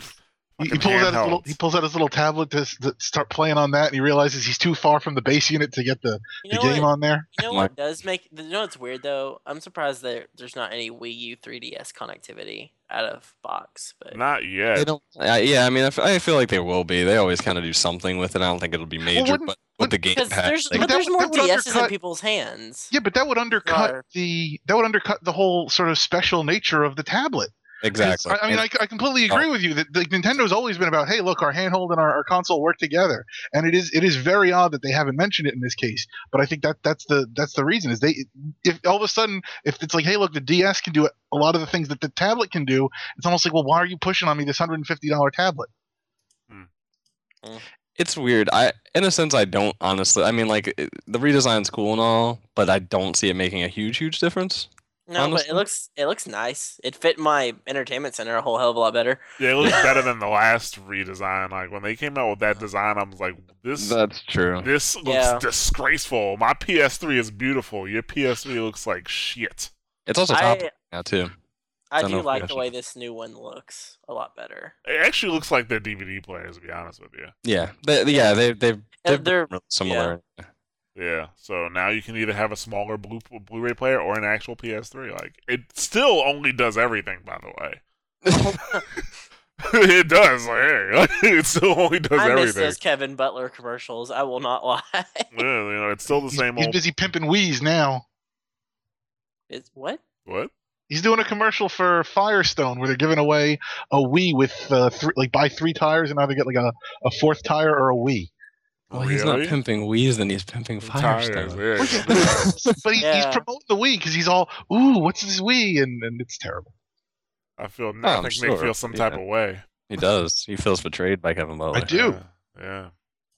He pulls, out his little, he pulls out his little tablet to, to start playing on that, and he realizes he's too far from the base unit to get the, you know the game what, on there. You know what does make? You know what's weird though? I'm surprised that there's not any Wii U three D S connectivity out of box. But not yet. They don't, uh, yeah, I mean, I, f- I feel like they will be. They always kind of do something with it. I don't think it'll be major, well, but with the game patch, but that, there's that, more that D Ss undercut, in people's hands. Yeah, but that would undercut yeah. the that would undercut the whole sort of special nature of the tablet. Exactly. I mean, I, I completely agree oh. with you that like, Nintendo's always been about, hey, look, our handheld and our, our console work together, and it is it is very odd that they haven't mentioned it in this case. But I think that that's the that's the reason is they if all of a sudden if it's like, hey, look, the D S can do a lot of the things that the tablet can do, it's almost like, well, why are you pushing on me this one hundred fifty dollars tablet? Hmm. Mm. It's weird. I, in a sense, I don't honestly. I mean, like it, the redesign's cool and all, but I don't see it making a huge, huge difference. No, honestly. But it looks it looks nice. It fit my entertainment center a whole hell of a lot better. Yeah, it looks better than the last redesign. Like when they came out with that design, I was like, "This that's true. This looks yeah. disgraceful. My P S three is beautiful. Your P S three looks like shit." It's also top I, now too. I, I do like the way this new one looks a lot better. It actually looks like their D V D players, to be honest with you. Yeah, they, yeah, they they've they're, they're similar. Yeah. Yeah, so now you can either have a smaller Blu- Blu-ray player or an actual P S three. Like, it still only does everything, by the way. It does. Like, it still only does I everything. I miss those Kevin Butler commercials. I will not lie. Yeah, you know, it's still the he's, same he's old... He's busy pimping Wii's now. It's what? What? He's doing a commercial for Firestone where they're giving away a Wii with, uh, th- like, buy three tires and either get, like, a, a fourth tire or a Wii. Well, really? He's not pimping Wii's, then he's pimping Firestone. But he, yeah. he's promoting the Wii because he's all, "Ooh, what's this Wii?" And, and it's terrible. I feel no, oh, I think sure. Nick feels some yeah. type of way. He does. He feels betrayed by Kevin Butler. I do. Yeah. yeah.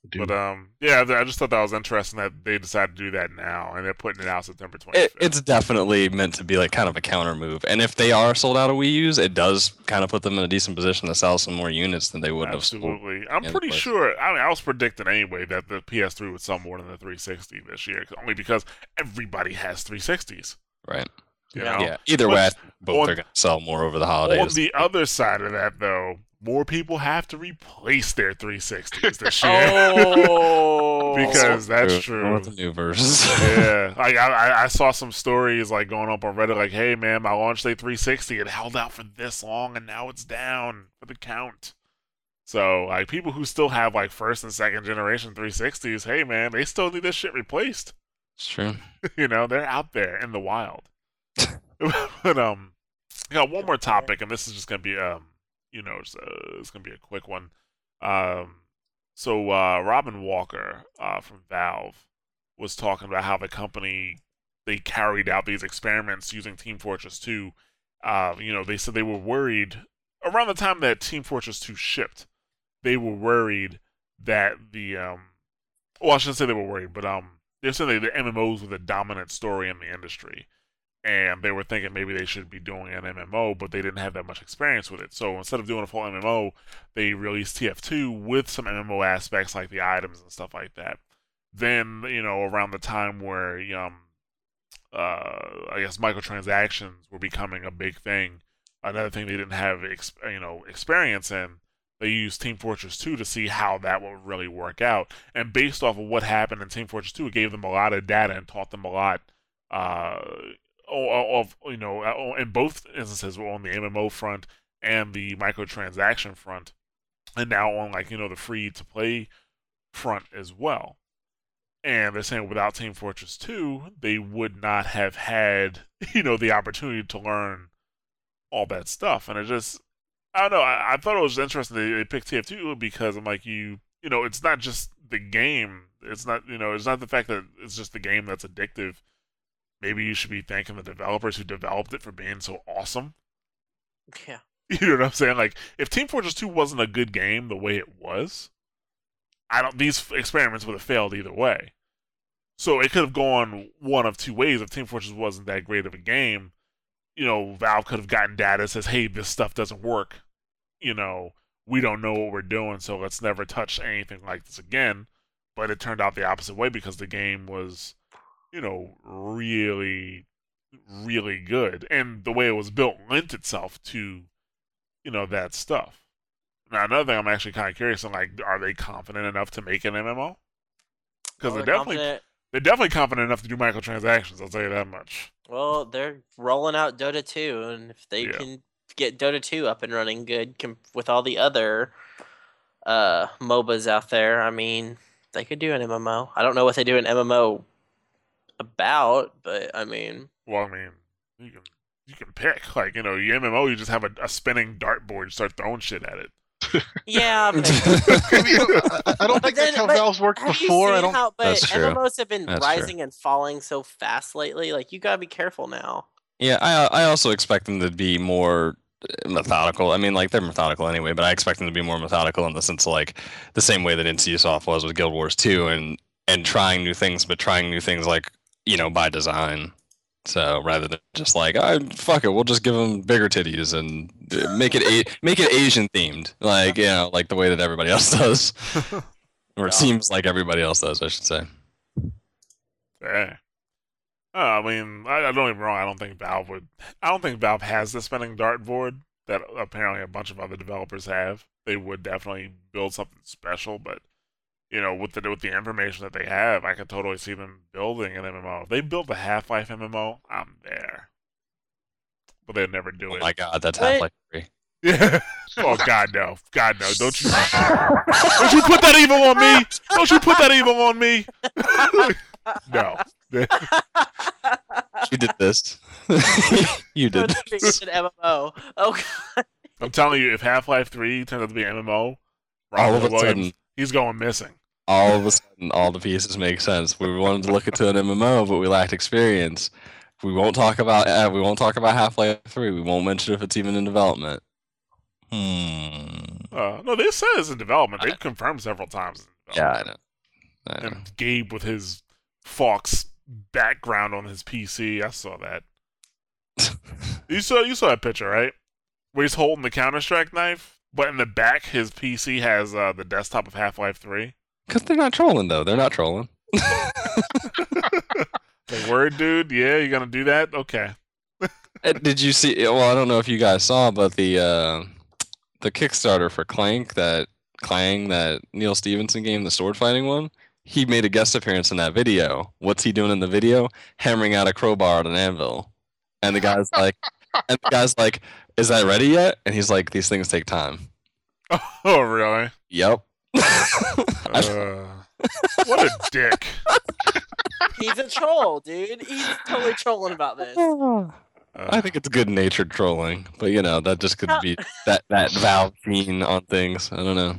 Dude. But um, yeah, I just thought that was interesting that they decided to do that now, and they're putting it out September twenty-fifth. It, it's definitely meant to be like kind of a counter move, and if they are sold out of Wii U's, it does kind of put them in a decent position to sell some more units than they would Absolutely. have. Absolutely, I'm pretty sure. I mean, I was predicting anyway that the P S three would sell more than the three sixty this year, only because everybody has three sixties. Right. You yeah. know? yeah. Either but way, both on, are going to sell more over the holidays. On the other side of that, though. More people have to replace their three sixties this year. oh, because that's true. That's new versions. yeah, like I, I saw some stories like going up on Reddit, like, "Hey man, my launch day three sixty, it held out for this long, and now it's down for the count." So, like, people who still have like first and second generation three sixties, hey man, they still need this shit replaced. It's true. you know, they're out there in the wild. but um, I got one more topic, and this is just gonna be um. You know, it's, uh, it's going to be a quick one. Um, so uh, Robin Walker uh, from Valve was talking about how the company, they carried out these experiments using Team Fortress two. Uh, you know, they said they were worried, around the time that Team Fortress two shipped, they were worried that the, um, well, I shouldn't say they were worried, but um, they're saying that the M M Os were the dominant story in the industry. And they were thinking maybe they should be doing an M M O, but they didn't have that much experience with it. So instead of doing a full M M O, they released T F two with some M M O aspects like the items and stuff like that. Then, you know, around the time where, um, uh, I guess microtransactions were becoming a big thing, another thing they didn't have, ex- you know, experience in, they used Team Fortress two to see how that would really work out. And based off of what happened in Team Fortress two, it gave them a lot of data and taught them a lot, uh... Of, you know, in both instances, we're on the M M O front and the microtransaction front, and now on, like, you know, the free-to-play front as well. And they're saying without Team Fortress two, they would not have had, you know, the opportunity to learn all that stuff. And it just, I don't know, I, I thought it was interesting they, they picked T F two because I'm like, you, you know, it's not just the game. It's not, you know, it's not the fact that it's just the game that's addictive. Maybe you should be thanking the developers who developed it for being so awesome. Yeah. You know what I'm saying? Like, if Team Fortress two wasn't a good game the way it was, I don't. These experiments would have failed either way. So it could have gone one of two ways. If Team Fortress wasn't that great of a game, you know, Valve could have gotten data that says, hey, this stuff doesn't work. You know, we don't know what we're doing, so let's never touch anything like this again. But it turned out the opposite way because the game was... you know, really, really good. And the way it was built lent itself to, you know, that stuff. Now, another thing I'm actually kind of curious on, like, are they confident enough to make an M M O? Because well, they're, they're definitely confident. They're definitely confident enough to do microtransactions, I'll tell you that much. Well, they're rolling out Dota two, and if they yeah. can get Dota two up and running good com- with all the other uh, MOBAs out there, I mean, they could do an M M O. I don't know what they do in M M O about, but I mean, well, I mean, you can you can pick, like, you know, your M M O, you just have a, a spinning dartboard, start throwing shit at it. Yeah, but I, I don't but think then, that's how Valve's worked before. I don't. How, but that's true. M M Os have been that's rising true. and falling so fast lately. Like, you gotta be careful now. Yeah, I I also expect them to be more methodical. I mean, like, they're methodical anyway, but I expect them to be more methodical in the sense of, like, the same way that N C Soft was with Guild Wars two and and trying new things, but trying new things like. You know, by design. So rather than just like, oh, fuck it, we'll just give them bigger titties and make it a- make it Asian themed, like, you know, like the way that everybody else does, or it seems like everybody else does, I should say. Yeah. Uh, I mean, I, I don't get me wrong. I don't think Valve would. I don't think Valve has the spinning dartboard that apparently a bunch of other developers have. They would definitely build something special, but. You know, with the with the information that they have, I could totally see them building an M M O. If they build a Half-Life M M O, I'm there. But they'd never do oh it. Oh my god, that's what? Half-Life three. Yeah. Oh god no. God no. Don't you Don't you put that evil on me! Don't you put that evil on me! No. You did this. You did this. An M M O. Oh god. I'm telling you, if Half-Life three turns out to be an M M O, Rob Hill Williams, he's going missing. All of a sudden, all the pieces make sense. We wanted to look into an M M O, but we lacked experience. We won't talk about uh, we won't talk about Half-Life three. We won't mention if it's even in development. Hmm. Uh, no, they said it's in development. They've I, confirmed several times. Yeah, I know. I know. And Gabe with his Fox background on his P C. I saw that. You saw you saw that picture, right? Where he's holding the Counter-Strike knife, but in the back, his P C has uh, the desktop of Half-Life three. Because they're not trolling, though. They're not trolling. Like, word, dude. Yeah, you're going to do that? Okay. Did you see... Well, I don't know if you guys saw, but the uh, the Kickstarter for Clank, that Clang, that Neil Stevenson game, the sword fighting one, he made a guest appearance in that video. What's he doing in the video? Hammering out a crowbar at an anvil. And the guy's like... And the guy's like, is that ready yet? And he's like, these things take time. Oh, really? Yep. uh, what a dick. He's a troll, dude. He's totally trolling about this. Uh, I think it's good-natured trolling. But, you know, that just could be that, that Valve gene on things. I don't know.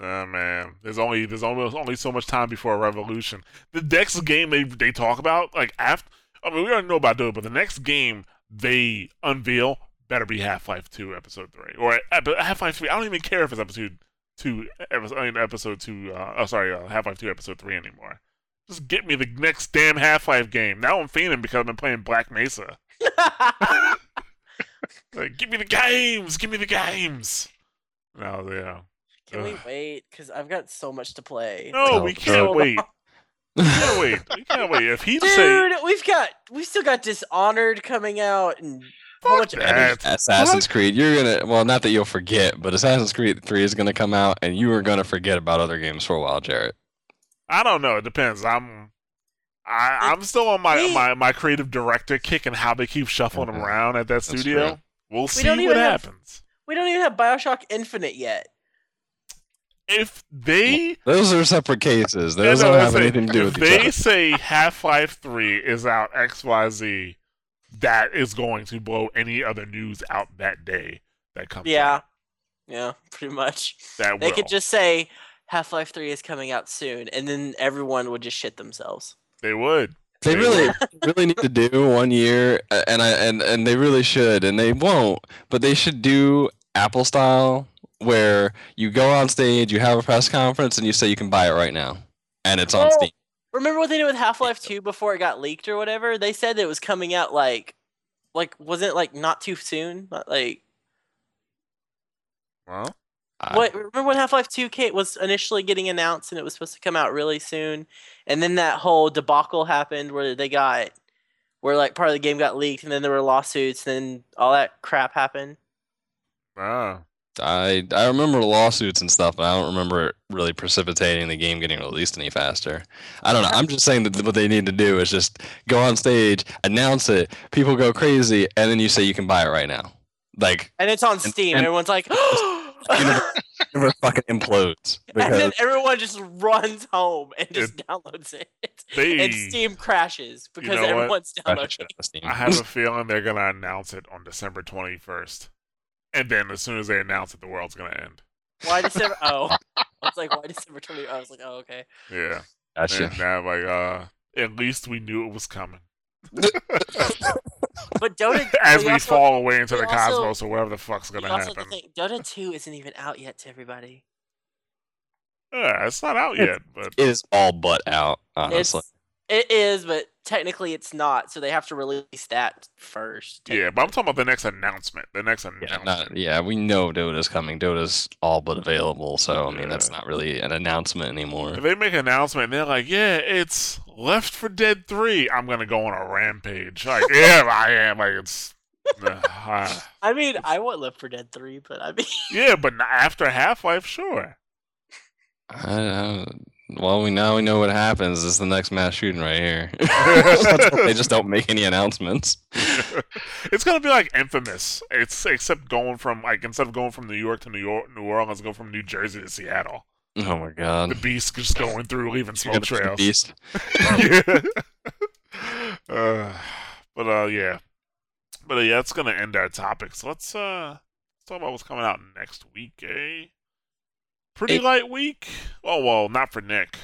Oh, man. There's only there's only, only so much time before a revolution. The next game they, they talk about, like, after... I mean, we already know about it, but the next game... they unveil better be Half-Life two Episode three. Or Half-Life three. I don't even care if it's Episode two. Episode two. Uh, oh, sorry. Uh, Half-Life two Episode three anymore. Just get me the next damn Half-Life game. Now I'm fiending because I've been playing Black Mesa. Like, give me the games! Give me the games! No, yeah. Can Ugh. we wait? Because I've got so much to play. No, like, we can't so wait. We can't wait. We can't wait. If he'd Dude, say... we've got we've still got Dishonored coming out and how much Assassin's what? Creed. You're gonna well, not that you'll forget, but Assassin's Creed three is gonna come out, and you are gonna forget about other games for a while, Jarrett. I don't know. It depends. I'm I, I'm still on my, we, my, my creative director kick and how they keep shuffling mm-hmm. them around at that studio. True. We'll we see what have, happens. We don't even have BioShock Infinite yet. If they... Those are separate cases. Those don't have anything to do with each other. If they say Half-Life three is out X Y Z, that is going to blow any other news out that day that comes yeah. out. Yeah. Yeah, pretty much. That they will. Could just say Half-Life three is coming out soon, and then everyone would just shit themselves. They would. They really really need to do one year, and, I, and, and they really should, and they won't, but they should do Apple-style... where you go on stage, you have a press conference, and you say you can buy it right now. And it's on oh, Steam. Remember what they did with Half-Life two before it got leaked or whatever? They said that it was coming out like... Like, wasn't it like not too soon? Not like... Well... I... What, remember when Half-Life two came, was initially getting announced and it was supposed to come out really soon? And then that whole debacle happened where they got... Where like part of the game got leaked and then there were lawsuits and then all that crap happened. Wow. I I remember lawsuits and stuff, but I don't remember it really precipitating the game getting released any faster. I don't know. I'm just saying that what they need to do is just go on stage, announce it, people go crazy, and then you say you can buy it right now. Like, and it's on and, Steam. And everyone's like, universe, universe fucking implodes. And then everyone just runs home and just it, downloads it. They, and Steam crashes because you know everyone's what? downloading it. I have a feeling they're going to announce it on December twenty-first. And then as soon as they announce it, the world's going to end. Why December? Oh. I was like, why December twentieth? I was like, oh, okay. Yeah. Gotcha. And now I'm like, uh, at least we knew it was coming. But Dota... As we also, fall away into the also, cosmos or whatever the fuck's going to happen. Think, Dota two isn't even out yet to everybody. Yeah, it's not out yet. But it is all but out, honestly. It's, it is, but technically it's not, so they have to release that first. Yeah, but I'm talking about the next announcement. The next announcement. Yeah, not, yeah we know Dota's coming. Dota's all but available, so, I mean, yeah. That's not really an announcement anymore. If they make an announcement, and they're like, yeah, it's Left four Dead three. I'm going to go on a rampage. Like, yeah, I am. Like, it's... Uh, I, I mean, it's, I want Left four Dead three, but I mean... Yeah, but after Half-Life, sure. I don't know. Well, we now we know what happens. It's the next mass shooting right here. They just don't make any announcements. It's gonna be like Infamous. It's except going from like instead of going from New York to New York, New Orleans, go from New Jersey to Seattle. Oh my God! The beast just going through, leaving smoke trails. Beast. yeah. uh, but uh, yeah, but uh, yeah, that's gonna end our topic. So let's uh let's talk about what's coming out next week, eh? Pretty it, light week. Oh well, not for Nick.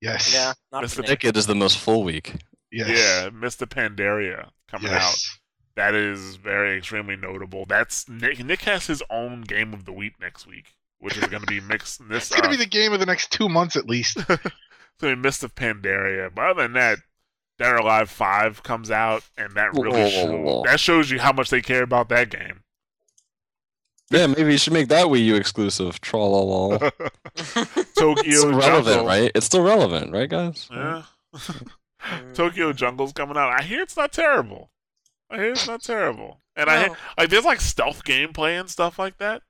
Yes. Yeah. Mister Nick, it is the most full week. Yes. Yeah, Mister Pandaria coming yes. out. That is very extremely notable. That's Nick. Nick has his own game of the week next week. which is going to be mixed. This, it's going to uh, be the game of the next two months at least. So we missed the Pandaria, but other than that, Dead or Alive five comes out, and that really shows, that shows you how much they care about that game. Yeah, maybe you should make that Wii U exclusive. Troll. Tokyo it's relevant, Jungle. Right? It's still relevant, right, guys? Yeah. Tokyo Jungle's coming out. I hear it's not terrible. I hear it's not terrible, and no. I hear, like there's like stealth gameplay and stuff like that.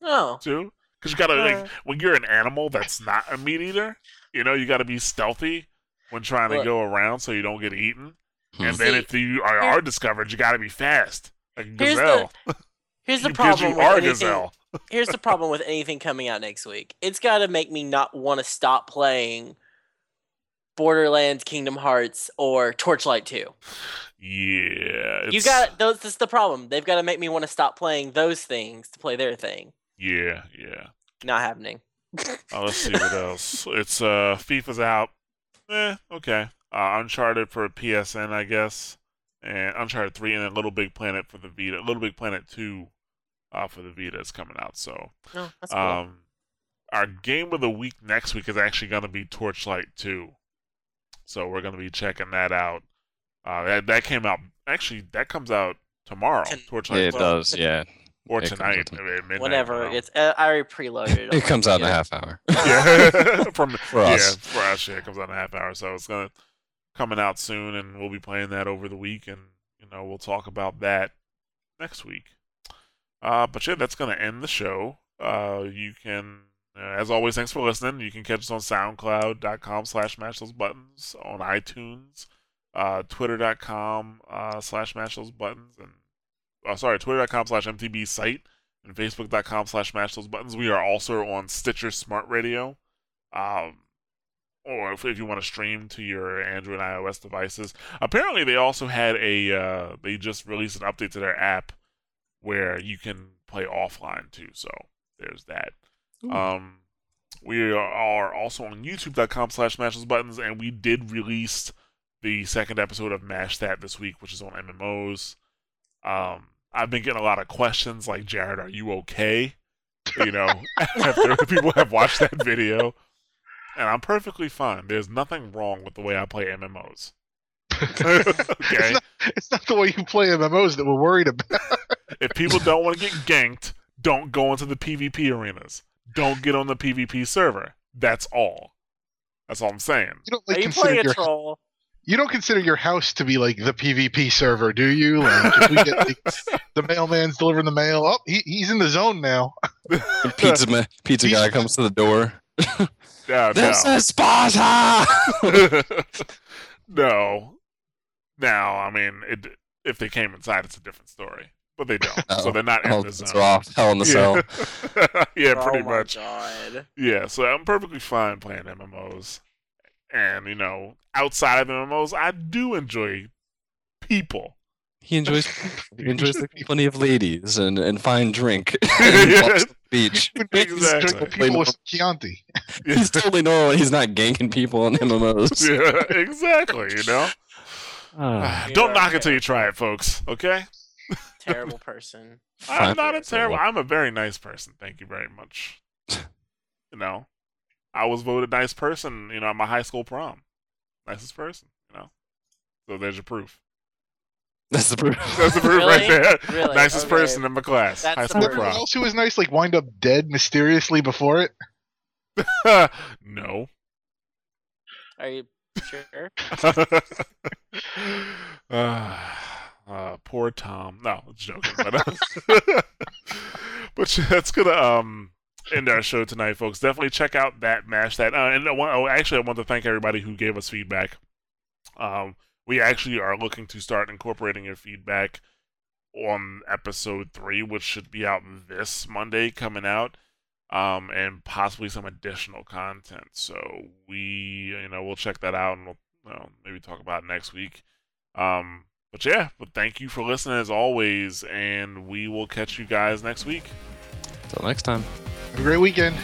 No, too, because you gotta uh, like, when you're an animal that's not a meat eater, you know you gotta be stealthy when trying to what? go around so you don't get eaten. And see, then if you are, are discovered, you gotta be fast, like gazelle. Here's the, here's the problem you with are anything, gazelle. Here's the problem with anything coming out next week. It's gotta make me not want to stop playing Borderlands, Kingdom Hearts, or Torchlight two. Yeah. It's... You got those. That's the problem. They've got to make me want to stop playing those things to play their thing. Yeah, yeah. Not happening. Oh, let's see what else. It's uh, FIFA's out. Eh, okay. Uh, Uncharted for P S N, I guess, and Uncharted three, and then Little Big Planet for the Vita. Little Big Planet two, uh, for the Vita is coming out. So. Oh, that's cool. Um, our game of the week next week is actually going to be Torchlight two. So we're going to be checking that out. Uh, that, that came out... Actually, that comes out tomorrow. Torchlight yeah, it tomorrow. does, yeah. Or it tonight. Midnight, whatever. It's, uh, I already preloaded. It, it comes like, out yeah. in a half hour. Yeah. From, for yeah, us. For us, yeah, it comes out in a half hour. So it's going to... Coming out soon, and we'll be playing that over the week, and, you know, we'll talk about that next week. Uh, but, yeah, that's going to end the show. Uh, you can... As always, thanks for listening. You can catch us on SoundCloud.com slash Mash Those Buttons, on iTunes, uh, Twitter.com uh, slash Mash Those Buttons, and oh, sorry, Twitter.com slash MTB Site, and Facebook.com slash Mash Those Buttons. We are also on Stitcher Smart Radio, um, or if, if you want to stream to your Android and iOS devices. Apparently, they also had a, uh, they just released an update to their app where you can play offline too, so there's that. Um, we are also on YouTube.com slash Mash Those Buttons, and we did release the second episode of Mash That this week, which is on M M Os. Um, I've been getting a lot of questions like, Jared, are you okay? You know, after people have watched that video. And I'm perfectly fine. There's nothing wrong with the way I play M M Os. Okay. It's not, it's not the way you play M M Os that we're worried about. If people don't want to get ganked, don't go into the PvP arenas. Don't get on the PvP server. That's all. That's all I'm saying. You don't, like, Are you playing a your, troll? You don't consider your house to be like the PvP server, do you? Like, if we get the, the mailman's delivering the mail. Oh, he, he's in the zone now. The pizza ma- pizza guy comes to the door. No, this no. is Sparta! No. Now, I mean, it, if they came inside, it's a different story. But they don't, Uh-oh. so they're not in the zone. It's off. Hell in the yeah. cell. Yeah, oh pretty my much. God. Yeah, so I'm perfectly fine playing M M Os, and you know, outside of M M Os, I do enjoy people. He enjoys he enjoys the company of ladies and, and fine drink. And yeah. walks to the beach. Exactly. People with Chianti. He's totally normal. He's not ganking people on M M Os. Yeah, exactly. You know, oh, don't yeah, knock okay. it till you try it, folks. Okay. Terrible person. I'm not a terrible. I'm a very nice person. Thank you very much. You know, I was voted nice person. You know, at my high school prom, nicest person. You know, so there's your proof. That's the proof. That's the proof really? right there. Really? Nicest okay. person in my class. That's high school prom. Everyone else who was nice like wind up dead mysteriously before it. No. Are you sure? uh... Uh, poor Tom. No, I'm joking. But, uh, but that's gonna um end our show tonight, folks. Definitely check out that Mash That. Uh, and I want, oh, actually, I want to thank everybody who gave us feedback. Um, we actually are looking to start incorporating your feedback on episode three, which should be out this Monday, coming out. Um, and possibly some additional content. So we, you know, we'll check that out and we'll you know, maybe talk about it next week. Um. But yeah, but thank you for listening as always, and we will catch you guys next week. Till next time. Have a great weekend.